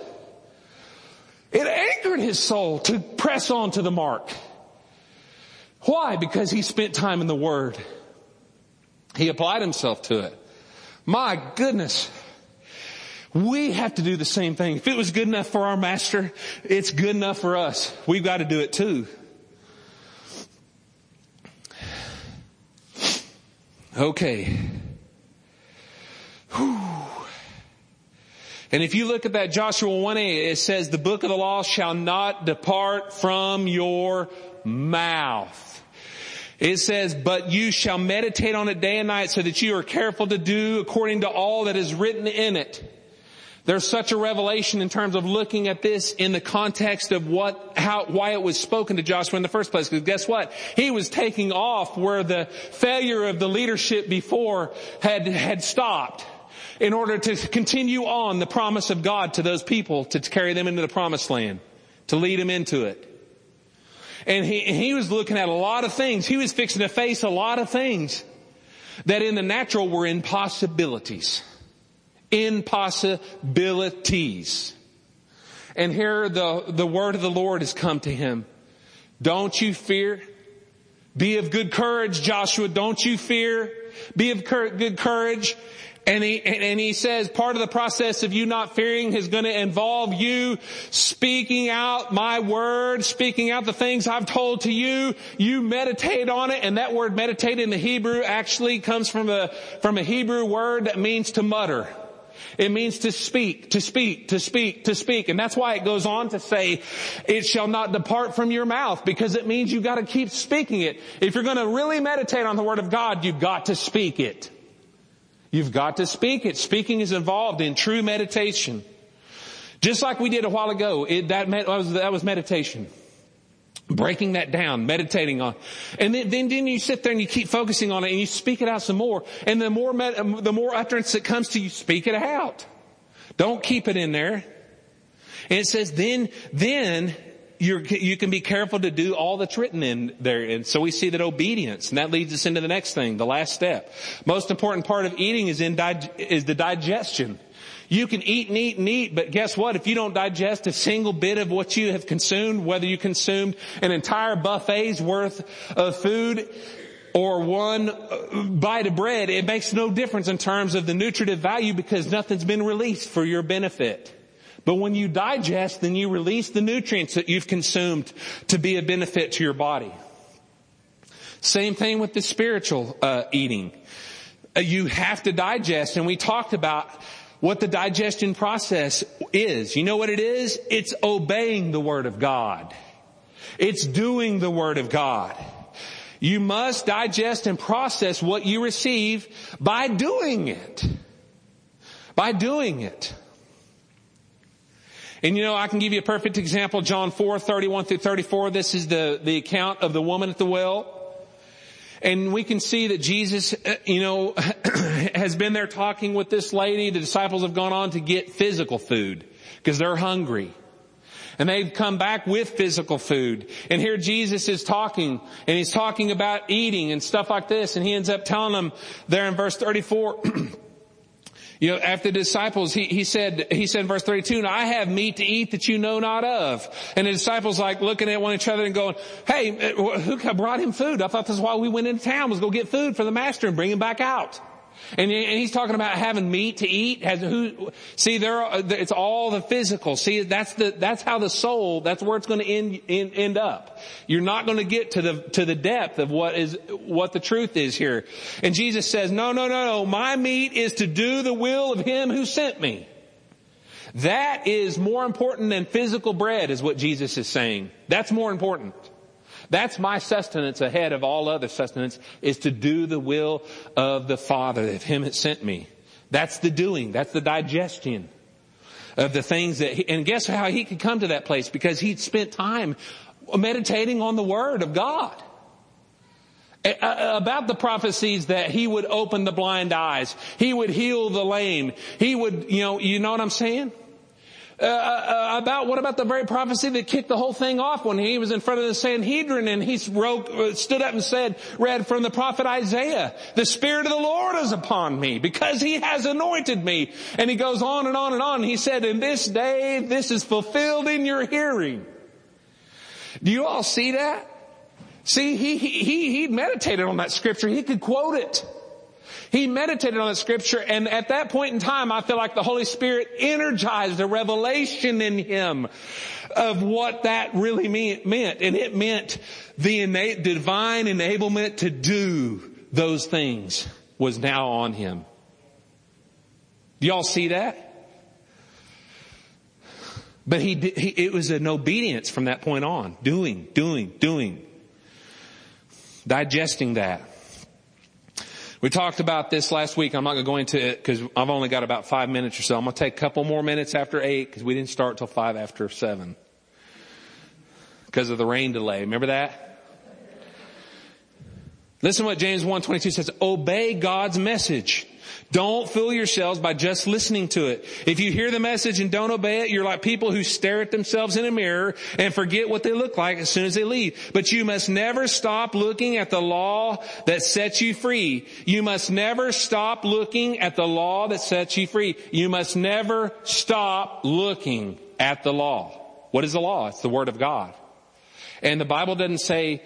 It anchored his soul to press on to the mark. Why? Because he spent time in the Word. He applied himself to it. My goodness. We have to do the same thing. If it was good enough for our master, it's good enough for us. We've got to do it too. Okay. Whew. And if you look at that Joshua one eight, it says, the book of the law shall not depart from your mouth. It says, but you shall meditate on it day and night, so that you are careful to do according to all that is written in it. There's such a revelation in terms of looking at this in the context of what, how, why it was spoken to Joshua in the first place. Because guess what? He was taking off where the failure of the leadership before had, had stopped, in order to continue on the promise of God to those people, to carry them into the promised land, to lead them into it. And he, he was looking at a lot of things. He was fixing to face a lot of things that in the natural were impossibilities. Impossibilities. And here the, the word of the Lord has come to him. Don't you fear. Be of good courage, Joshua. Don't you fear. Be of cur- good courage. And he, and he says part of the process of you not fearing is going to involve you speaking out my word, speaking out the things I've told to you. You meditate on it. And that word meditate in the Hebrew actually comes from a, from a Hebrew word that means to mutter. It means to speak, to speak, to speak, to speak. And that's why it goes on to say, it shall not depart from your mouth, because it means you got to keep speaking it. If you're going to really meditate on the Word of God, you've got to speak it. You've got to speak it. Speaking is involved in true meditation. Just like we did a while ago, it, that, med, that, was, that was meditation. Breaking that down, meditating on, and then, then then you sit there and you keep focusing on it and you speak it out some more. And the more med, the more utterance that comes to you, speak it out. Don't keep it in there. And it says then then you you can be careful to do all that's written in there. And so we see that obedience, and that leads us into the next thing, the last step. Most important part of eating is in dig, is the digestion. You can eat and eat and eat, but guess what? If you don't digest a single bit of what you have consumed, whether you consumed an entire buffet's worth of food or one bite of bread, it makes no difference in terms of the nutritive value, because nothing's been released for your benefit. But when you digest, then you release the nutrients that you've consumed to be a benefit to your body. Same thing with the spiritual uh, eating. You have to digest, and we talked about what the digestion process is. You know what it is? It's obeying the Word of God. It's doing the Word of God. You must digest and process what you receive by doing it. By doing it. And you know, I can give you a perfect example. John four, thirty-one through thirty-four. This is the, the account of the woman at the well. And we can see that Jesus, you know, has been there talking with this lady. The disciples have gone on to get physical food because they're hungry. And they've come back with physical food. And here Jesus is talking, and he's talking about eating and stuff like this. And he ends up telling them there in verse thirty-four, you know, after the disciples, he, he said, he said in verse thirty-two, I have meat to eat that you know not of. And the disciples like looking at one another and going, hey, who brought him food? I thought that's why we went into town, was go get food for the master and bring him back out. And, and he's talking about having meat to eat. Has who, see, there, are, it's all the physical. See, that's the, that's how the soul, that's where it's going to end, end, end up. You're not going to get to the, to the depth of what is, what the truth is here. And Jesus says, no, no, no, no, my meat is to do the will of him who sent me. That is more important than physical bread, is what Jesus is saying. That's more important. That's my sustenance ahead of all other sustenance, is to do the will of the Father, of him that sent me. That's the doing. That's the digestion of the things that he, and guess how he could come to that place? Because he'd spent time meditating on the Word of God. About the prophecies that he would open the blind eyes. He would heal the lame. He would, you know, you know what I'm saying? Uh, uh, about what about the very prophecy that kicked the whole thing off when he was in front of the Sanhedrin and he wrote, stood up and said, read from the prophet Isaiah, the Spirit of the Lord is upon me because he has anointed me. And he goes on and on and on. He said, in this day, this is fulfilled in your hearing. Do you all see that? See, he, he, he, he meditated on that scripture. He could quote it. He meditated on the scripture, and at that point in time, I feel like the Holy Spirit energized a revelation in him of what that really meant. And it meant the innate divine enablement to do those things was now on him. Do y'all see that? But he, did, he it was an obedience from that point on. Doing, doing, doing. Digesting that. We talked about this last week. I'm not going to go into it because I've only got about five minutes or so. I'm going to take a couple more minutes after eight because we didn't start till five after seven because of the rain delay. Remember that? Listen to what James one twenty-two says. Obey God's message. Don't fool yourselves by just listening to it. If you hear the message and don't obey it, you're like people who stare at themselves in a mirror and forget what they look like as soon as they leave. But you must never stop looking at the law that sets you free. You must never stop looking at the law that sets you free. You must never stop looking at the law. What is the law? It's the Word of God. And the Bible doesn't say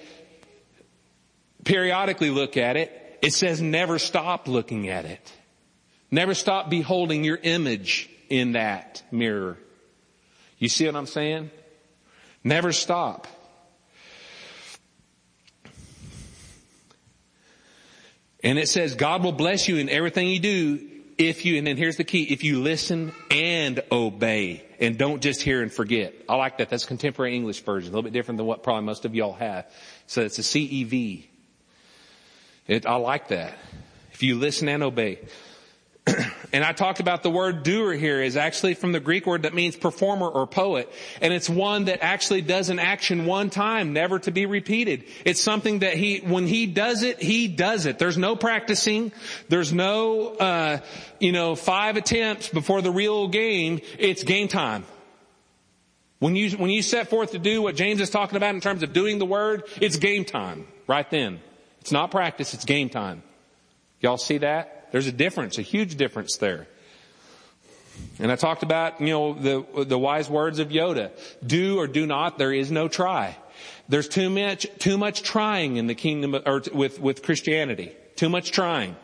periodically look at it. It says never stop looking at it. Never stop beholding your image in that mirror. You see what I'm saying? Never stop. And it says God will bless you in everything you do if you, and then here's the key, if you listen and obey and don't just hear and forget. I like that. That's contemporary English version. A little bit different than what probably most of y'all have. So it's a C E V. It, I like that. If you listen and obey. And I talked about the word doer here is actually from the Greek word that means performer or poet. And it's one that actually does an action one time, never to be repeated. It's something that he, when he does it, he does it. There's no practicing. There's no, uh, you know, five attempts before the real game. It's game time. When you, when you set forth to do what James is talking about in terms of doing the word, it's game time right then. It's not practice. It's game time. Y'all see that? There's a difference, a huge difference there. And I talked about, you know, the the wise words of Yoda. Do or do not, there is no try. There's too much too much trying in the kingdom of, or with with Christianity. Too much trying.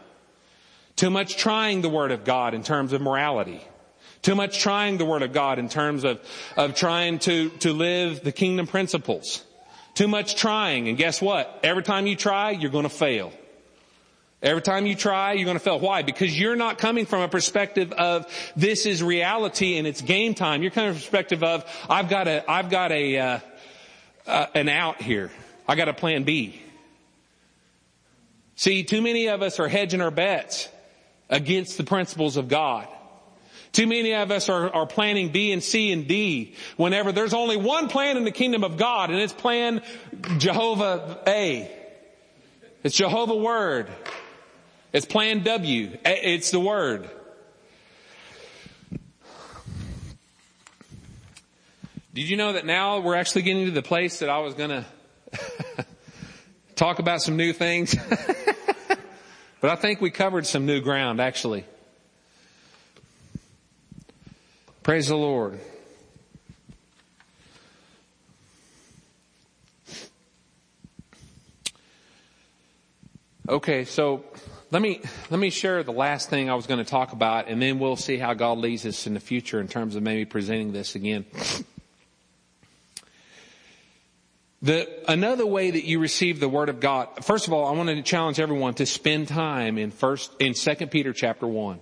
Too much trying the word of God in terms of morality. Too much trying the word of God in terms of of trying to to live the kingdom principles. Too much trying, and guess what? Every time you try, you're going to fail. Every time you try, you're going to fail. Why? Because you're not coming from a perspective of this is reality and it's game time. You're coming from a perspective of I've got a, I've got a, uh, uh, an out here. I got a plan B. See, too many of us are hedging our bets against the principles of God. Too many of us are, are planning B and C and D whenever there's only one plan in the kingdom of God, and it's plan Jehovah A. It's Jehovah Word. It's plan W. It's the word. Did you know that now we're actually getting to the place that I was going to talk about some new things? But I think we covered some new ground, actually. Praise the Lord. Okay, so let me let me share the last thing I was going to talk about, and then we'll see how God leads us in the future in terms of maybe presenting this again. The another way that you receive the Word of God. First of all, I wanted to challenge everyone to spend time in first in Second Peter chapter one.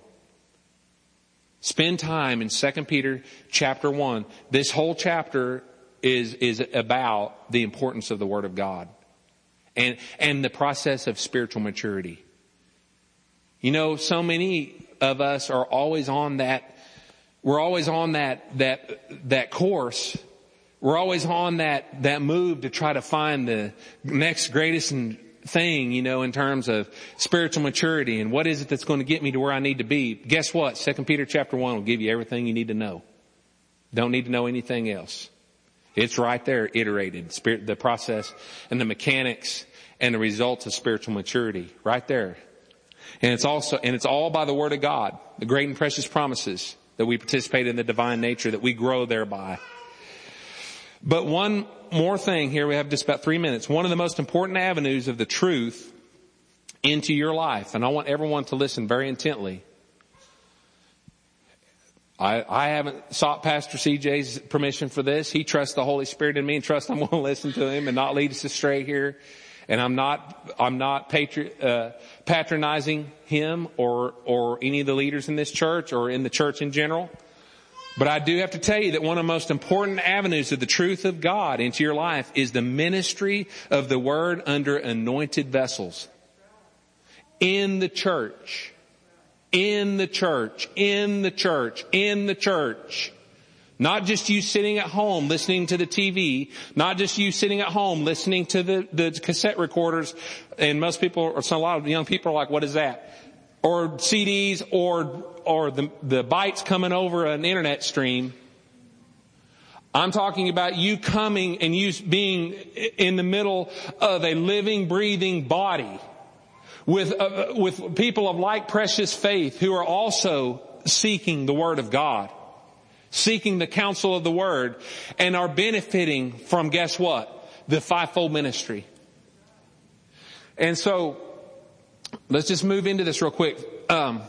Spend time in Second Peter chapter one. This whole chapter is is about the importance of the Word of God. And, and the process of spiritual maturity. You know, so many of us are always on that, we're always on that, that, that course. We're always on that, that move to try to find the next greatest thing, you know, in terms of spiritual maturity and what is it that's going to get me to where I need to be. Guess what? Second Peter chapter one will give you everything you need to know. Don't need to know anything else. It's right there, iterated, spirit, the process and the mechanics and the results of spiritual maturity, right there. And it's also, and it's all by the Word of God, the great and precious promises that we participate in the divine nature, that we grow thereby. But one more thing here, we have just about three minutes. One of the most important avenues of the truth into your life, and I want everyone to listen very intently. I, I haven't sought Pastor C J's permission for this. He trusts the Holy Spirit in me and trusts I'm going to listen to him and not lead us astray here. And I'm not, I'm not patri- uh, patronizing him or, or any of the leaders in this church or in the church in general. But I do have to tell you that one of the most important avenues of the truth of God into your life is the ministry of the Word under anointed vessels in the church. In the church, in the church, in the church. Not just you sitting at home listening to the T V. Not just you sitting at home listening to the, the cassette recorders. And most people, or some, a lot of young people are like, what is that? Or C Ds or, or the, the bites coming over an internet stream. I'm talking about you coming and you being in the middle of a living, breathing body. With uh, with people of like precious faith who are also seeking the Word of God, seeking the counsel of the Word, and are benefiting from, guess what? The fivefold ministry. And so, let's just move into this real quick. Um,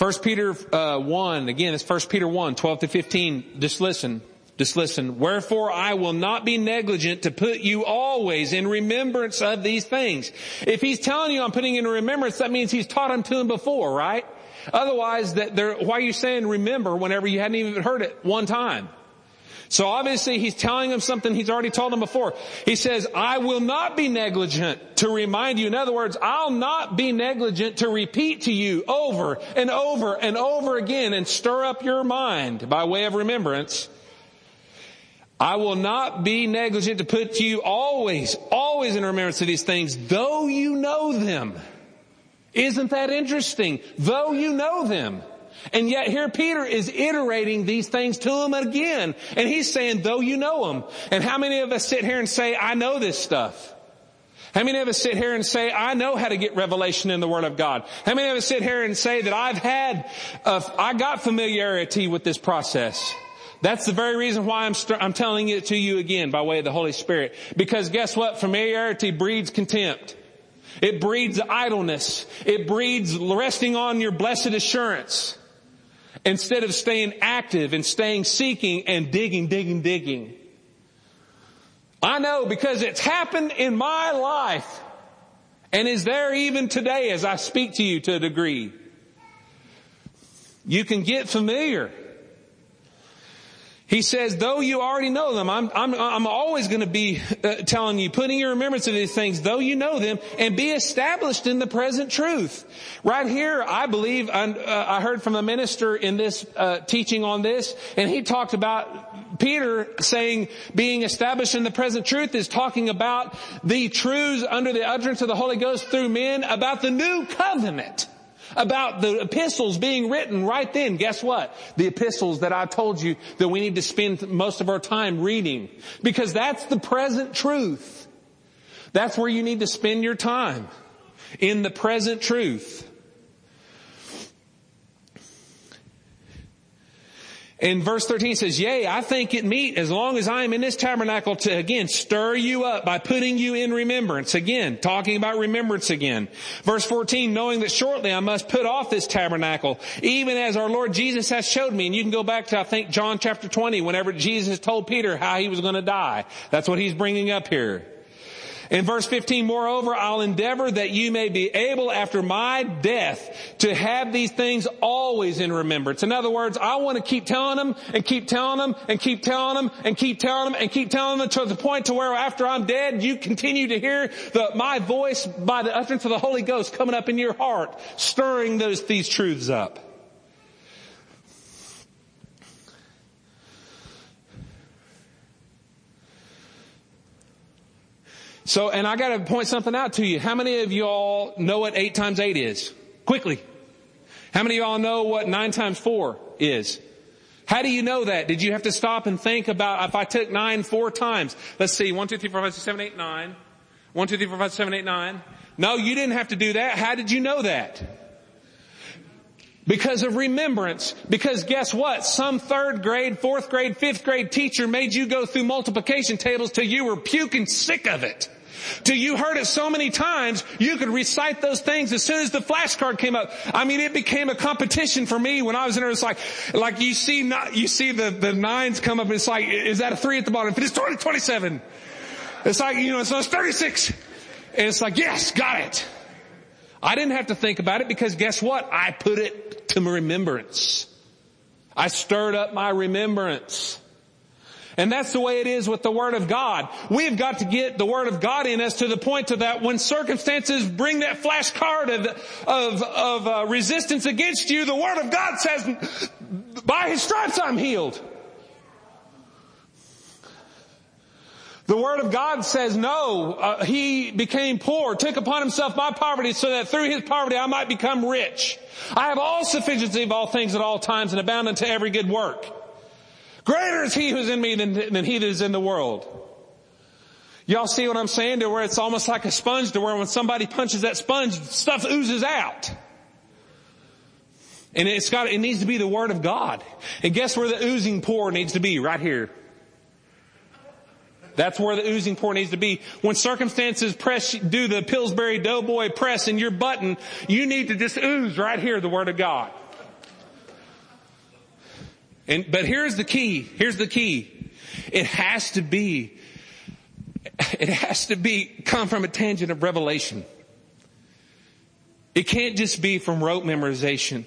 First Peter uh, one, again, it's First Peter one, twelve to fifteen. Just listen. Just listen. Wherefore I will not be negligent to put you always in remembrance of these things. If he's telling you I'm putting you in remembrance, that means he's taught them to them before, right? Otherwise, that there, why are you saying remember whenever you hadn't even heard it one time? So obviously he's telling them something he's already told them before. He says, I will not be negligent to remind you. In other words, I'll not be negligent to repeat to you over and over and over again and stir up your mind by way of remembrance. I will not be negligent to put to you always, always in remembrance of these things, though you know them. Isn't that interesting? Though you know them. And yet here Peter is iterating these things to them again. And he's saying, though you know them. And how many of us sit here and say, I know this stuff? How many of us sit here and say, I know how to get revelation in the Word of God? How many of us sit here and say that I've had, a, I got familiarity with this process? That's the very reason why I'm, st- I'm telling it to you again by way of the Holy Spirit. Because guess what? Familiarity breeds contempt. It breeds idleness. It breeds resting on your blessed assurance. Instead of staying active and staying seeking and digging, digging, digging. I know because it's happened in my life and is there even today as I speak to you to a degree. You can get familiar. He says, though you already know them, I'm, I'm, I'm always going to be uh, telling you, putting your remembrance of these things, though you know them, and be established in the present truth. Right here, I believe, uh, I heard from a minister in this uh, teaching on this, and he talked about Peter saying being established in the present truth is talking about the truths under the utterance of the Holy Ghost through men about the new covenant. About the epistles being written right then. Guess what? The epistles that I told you that we need to spend most of our time reading. Because that's the present truth. That's where you need to spend your time. In the present truth. In verse thirteen says, yea, I think it meet as long as I am in this tabernacle to, again, stir you up by putting you in remembrance. Again, talking about remembrance again. Verse fourteen, knowing that shortly I must put off this tabernacle, even as our Lord Jesus has showed me. And you can go back to, I think, John chapter twenty, whenever Jesus told Peter how he was going to die. That's what he's bringing up here. In verse fifteen, moreover, I'll endeavor that you may be able after my death to have these things always in remembrance. In other words, I want to keep telling them and keep telling them and keep telling them and keep telling them and keep telling them to the point to where after I'm dead, you continue to hear the, my voice by the utterance of the Holy Ghost coming up in your heart, stirring those, these truths up. So, and I gotta point something out to you. How many of y'all know what eight times eight is? Quickly. How many of y'all know what nine times four is? How do you know that? Did you have to stop and think about if I took nine four times? Let's see, one, two, three, four, five, six, seven, eight, nine. One, two, three, four, five, six, seven, eight, nine. No, you didn't have to do that. How did you know that? Because of remembrance. Because guess what? Some third grade, fourth grade, fifth grade teacher made you go through multiplication tables till you were puking sick of it. Till you heard it so many times, you could recite those things as soon as the flashcard came up. I mean, it became a competition for me when I was in there. It's like, like you see, not, you see the, the nines come up and it's like, is that a three at the bottom? If it is twenty, twenty-seven. It's like, you know, so it's thirty-six. And it's like, yes, got it. I didn't have to think about it because guess what? I put it to my remembrance. I stirred up my remembrance. And that's the way it is with the Word of God. We've got to get the Word of God in us to the point to that when circumstances bring that flashcard of, of, of uh, resistance against you, the Word of God says, by His stripes I'm healed. The Word of God says, no, uh, He became poor, took upon Himself my poverty so that through His poverty I might become rich. I have all sufficiency of all things at all times and abound unto every good work. Greater is He who is in me than, than he that is in the world. Y'all see what I'm saying? To where it's almost like a sponge, to where when somebody punches that sponge, stuff oozes out. And it's got, it needs to be the Word of God. And guess where the oozing pour needs to be? Right here. That's where the oozing pour needs to be. When circumstances press, do the Pillsbury Doughboy press in your button, you need to just ooze right here the Word of God. And, but here's the key. Here's the key. It has to be, it has to be, come from a tangent of revelation. It can't just be from rote memorization.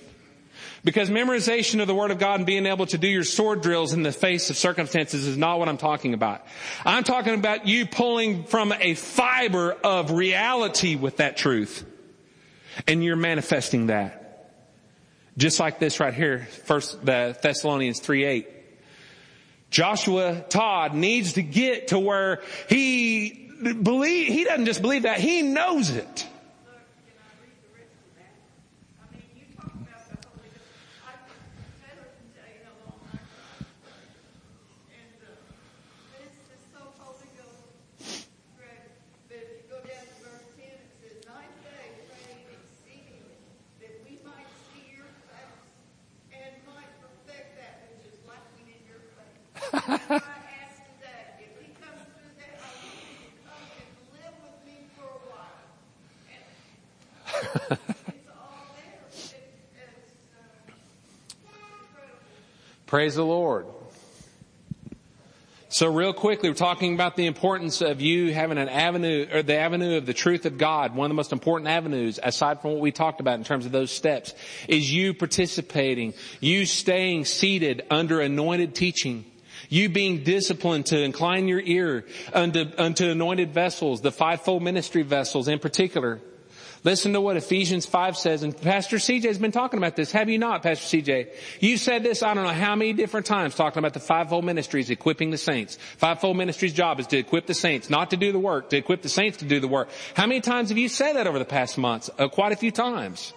Because memorization of the Word of God and being able to do your sword drills in the face of circumstances is not what I'm talking about. I'm talking about you pulling from a fiber of reality with that truth. And you're manifesting that. Just like this right here, First Thessalonians three eight. Joshua Todd needs to get to where he believe, he doesn't just believe that, he knows it. Praise the Lord. So real quickly, we're talking about the importance of you having an avenue, or the avenue of the truth of God. One of the most important avenues, aside from what we talked about in terms of those steps, is you participating, you staying seated under anointed teaching, you being disciplined to incline your ear unto, unto anointed vessels, the fivefold ministry vessels in particular. Listen to what Ephesians five says, and Pastor C J's been talking about this. Have you not, Pastor C J? You said this, I don't know how many different times, talking about the fivefold ministries equipping the saints. Fivefold ministry's job is to equip the saints, not to do the work, to equip the saints to do the work. How many times have you said that over the past months? Uh, quite a few times.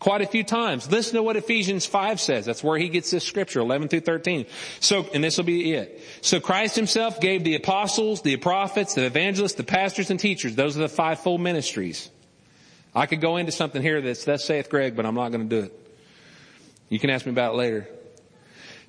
Quite a few times. Listen to what Ephesians five says. That's where he gets this scripture, eleven through thirteen. So, and this will be it. So Christ himself gave the apostles, the prophets, the evangelists, the pastors, and teachers. Those are the fivefold ministries. I could go into something here that's, that saith Greg, but I'm not going to do it. You can ask me about it later.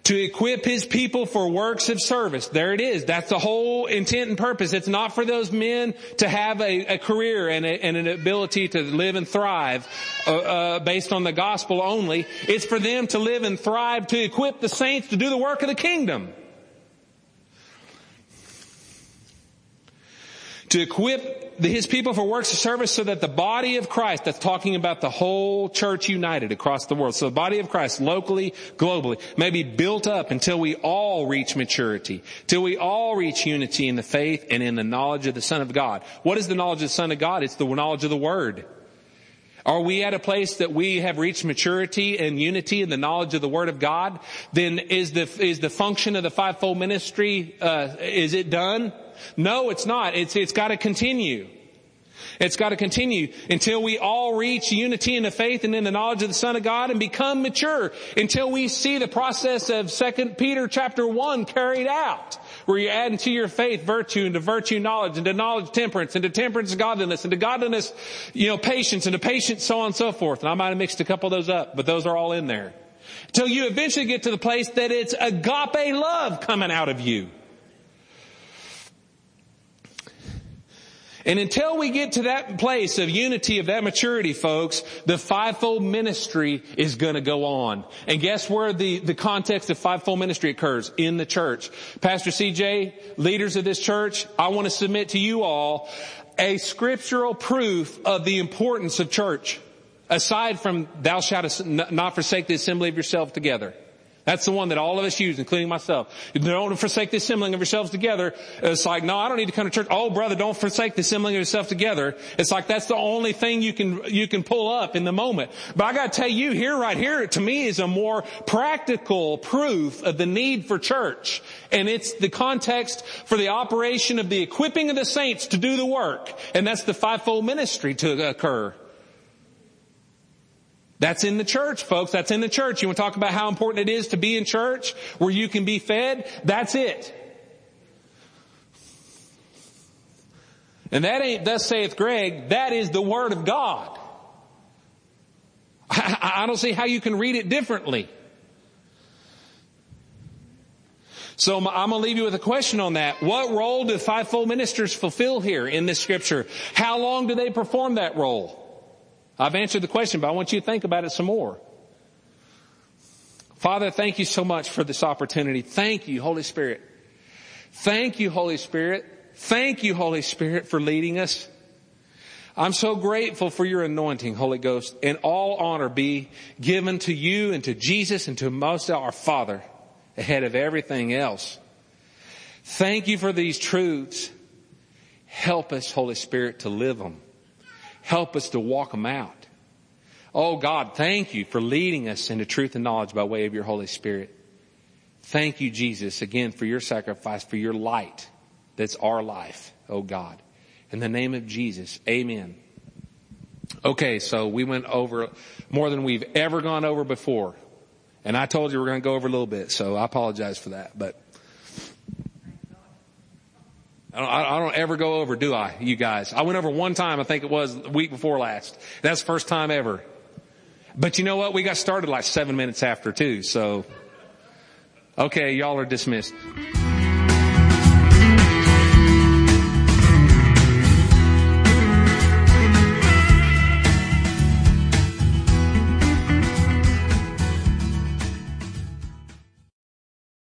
To equip his people for works of service. There it is. That's the whole intent and purpose. It's not for those men to have a, a career and, a, and an ability to live and thrive uh, uh, based on the gospel only. It's for them to live and thrive, to equip the saints to do the work of the kingdom. To equip his people for works of service so that the body of Christ, that's talking about the whole church united across the world. So the body of Christ, locally, globally, may be built up until we all reach maturity, till we all reach unity in the faith and in the knowledge of the Son of God. What is the knowledge of the Son of God? It's the knowledge of the Word. Are we at a place that we have reached maturity and unity in the knowledge of the Word of God? Then is the, is the function of the fivefold ministry, uh, is it done? No, it's not. It's, it's got to continue. It's got to continue until we all reach unity in the faith and in the knowledge of the Son of God and become mature, until we see the process of Second Peter chapter one carried out, where you add into your faith virtue, and to virtue knowledge, and to knowledge temperance, and to temperance godliness, and to godliness, you know, patience, and to patience so on and so forth. And I might have mixed a couple of those up, but those are all in there. Till you eventually get to the place that it's agape love coming out of you. And until we get to that place of unity, of that maturity, folks, the fivefold ministry is going to go on. And guess where the, the context of fivefold ministry occurs? In the church. Pastor C J, leaders of this church, I want to submit to you all a scriptural proof of the importance of church. Aside from, thou shalt not forsake the assembly of yourselves together. That's the one that all of us use, including myself. Don't forsake the assembling of yourselves together. It's like, no, I don't need to come to church. Oh, brother, don't forsake the assembling of yourself together. It's like that's the only thing you can you can pull up in the moment. But I got to tell you, here, right here, to me, is a more practical proof of the need for church. And it's the context for the operation of the equipping of the saints to do the work. And that's the fivefold ministry to occur. That's in the church, folks. That's in the church. You want to talk about how important it is to be in church where you can be fed? That's it. And that ain't thus saith Greg. That is the Word of God. I, I don't see how you can read it differently. So I'm going to leave you with a question on that. What role do fivefold ministers fulfill here in this scripture? How long do they perform that role? I've answered the question, but I want you to think about it some more. Father, thank you so much for this opportunity. Thank you, Holy Spirit. Thank you, Holy Spirit. Thank you, Holy Spirit, for leading us. I'm so grateful for your anointing, Holy Ghost, and all honor be given to you and to Jesus and to most our Father ahead of everything else. Thank you for these truths. Help us, Holy Spirit, to live them. Help us to walk them out. Oh God, thank you for leading us into truth and knowledge by way of your Holy Spirit. Thank you, Jesus, again for your sacrifice, for your light that's our life, oh God. In the name of Jesus, amen. Okay, so we went over more than we've ever gone over before. And I told you we're going to go over a little bit, so I apologize for that. But I don't, I don't ever go over, do I, you guys? I went over one time, I think it was the week before last. That's the first time ever. But you know what? We got started like seven minutes after, too. So, okay, y'all are dismissed.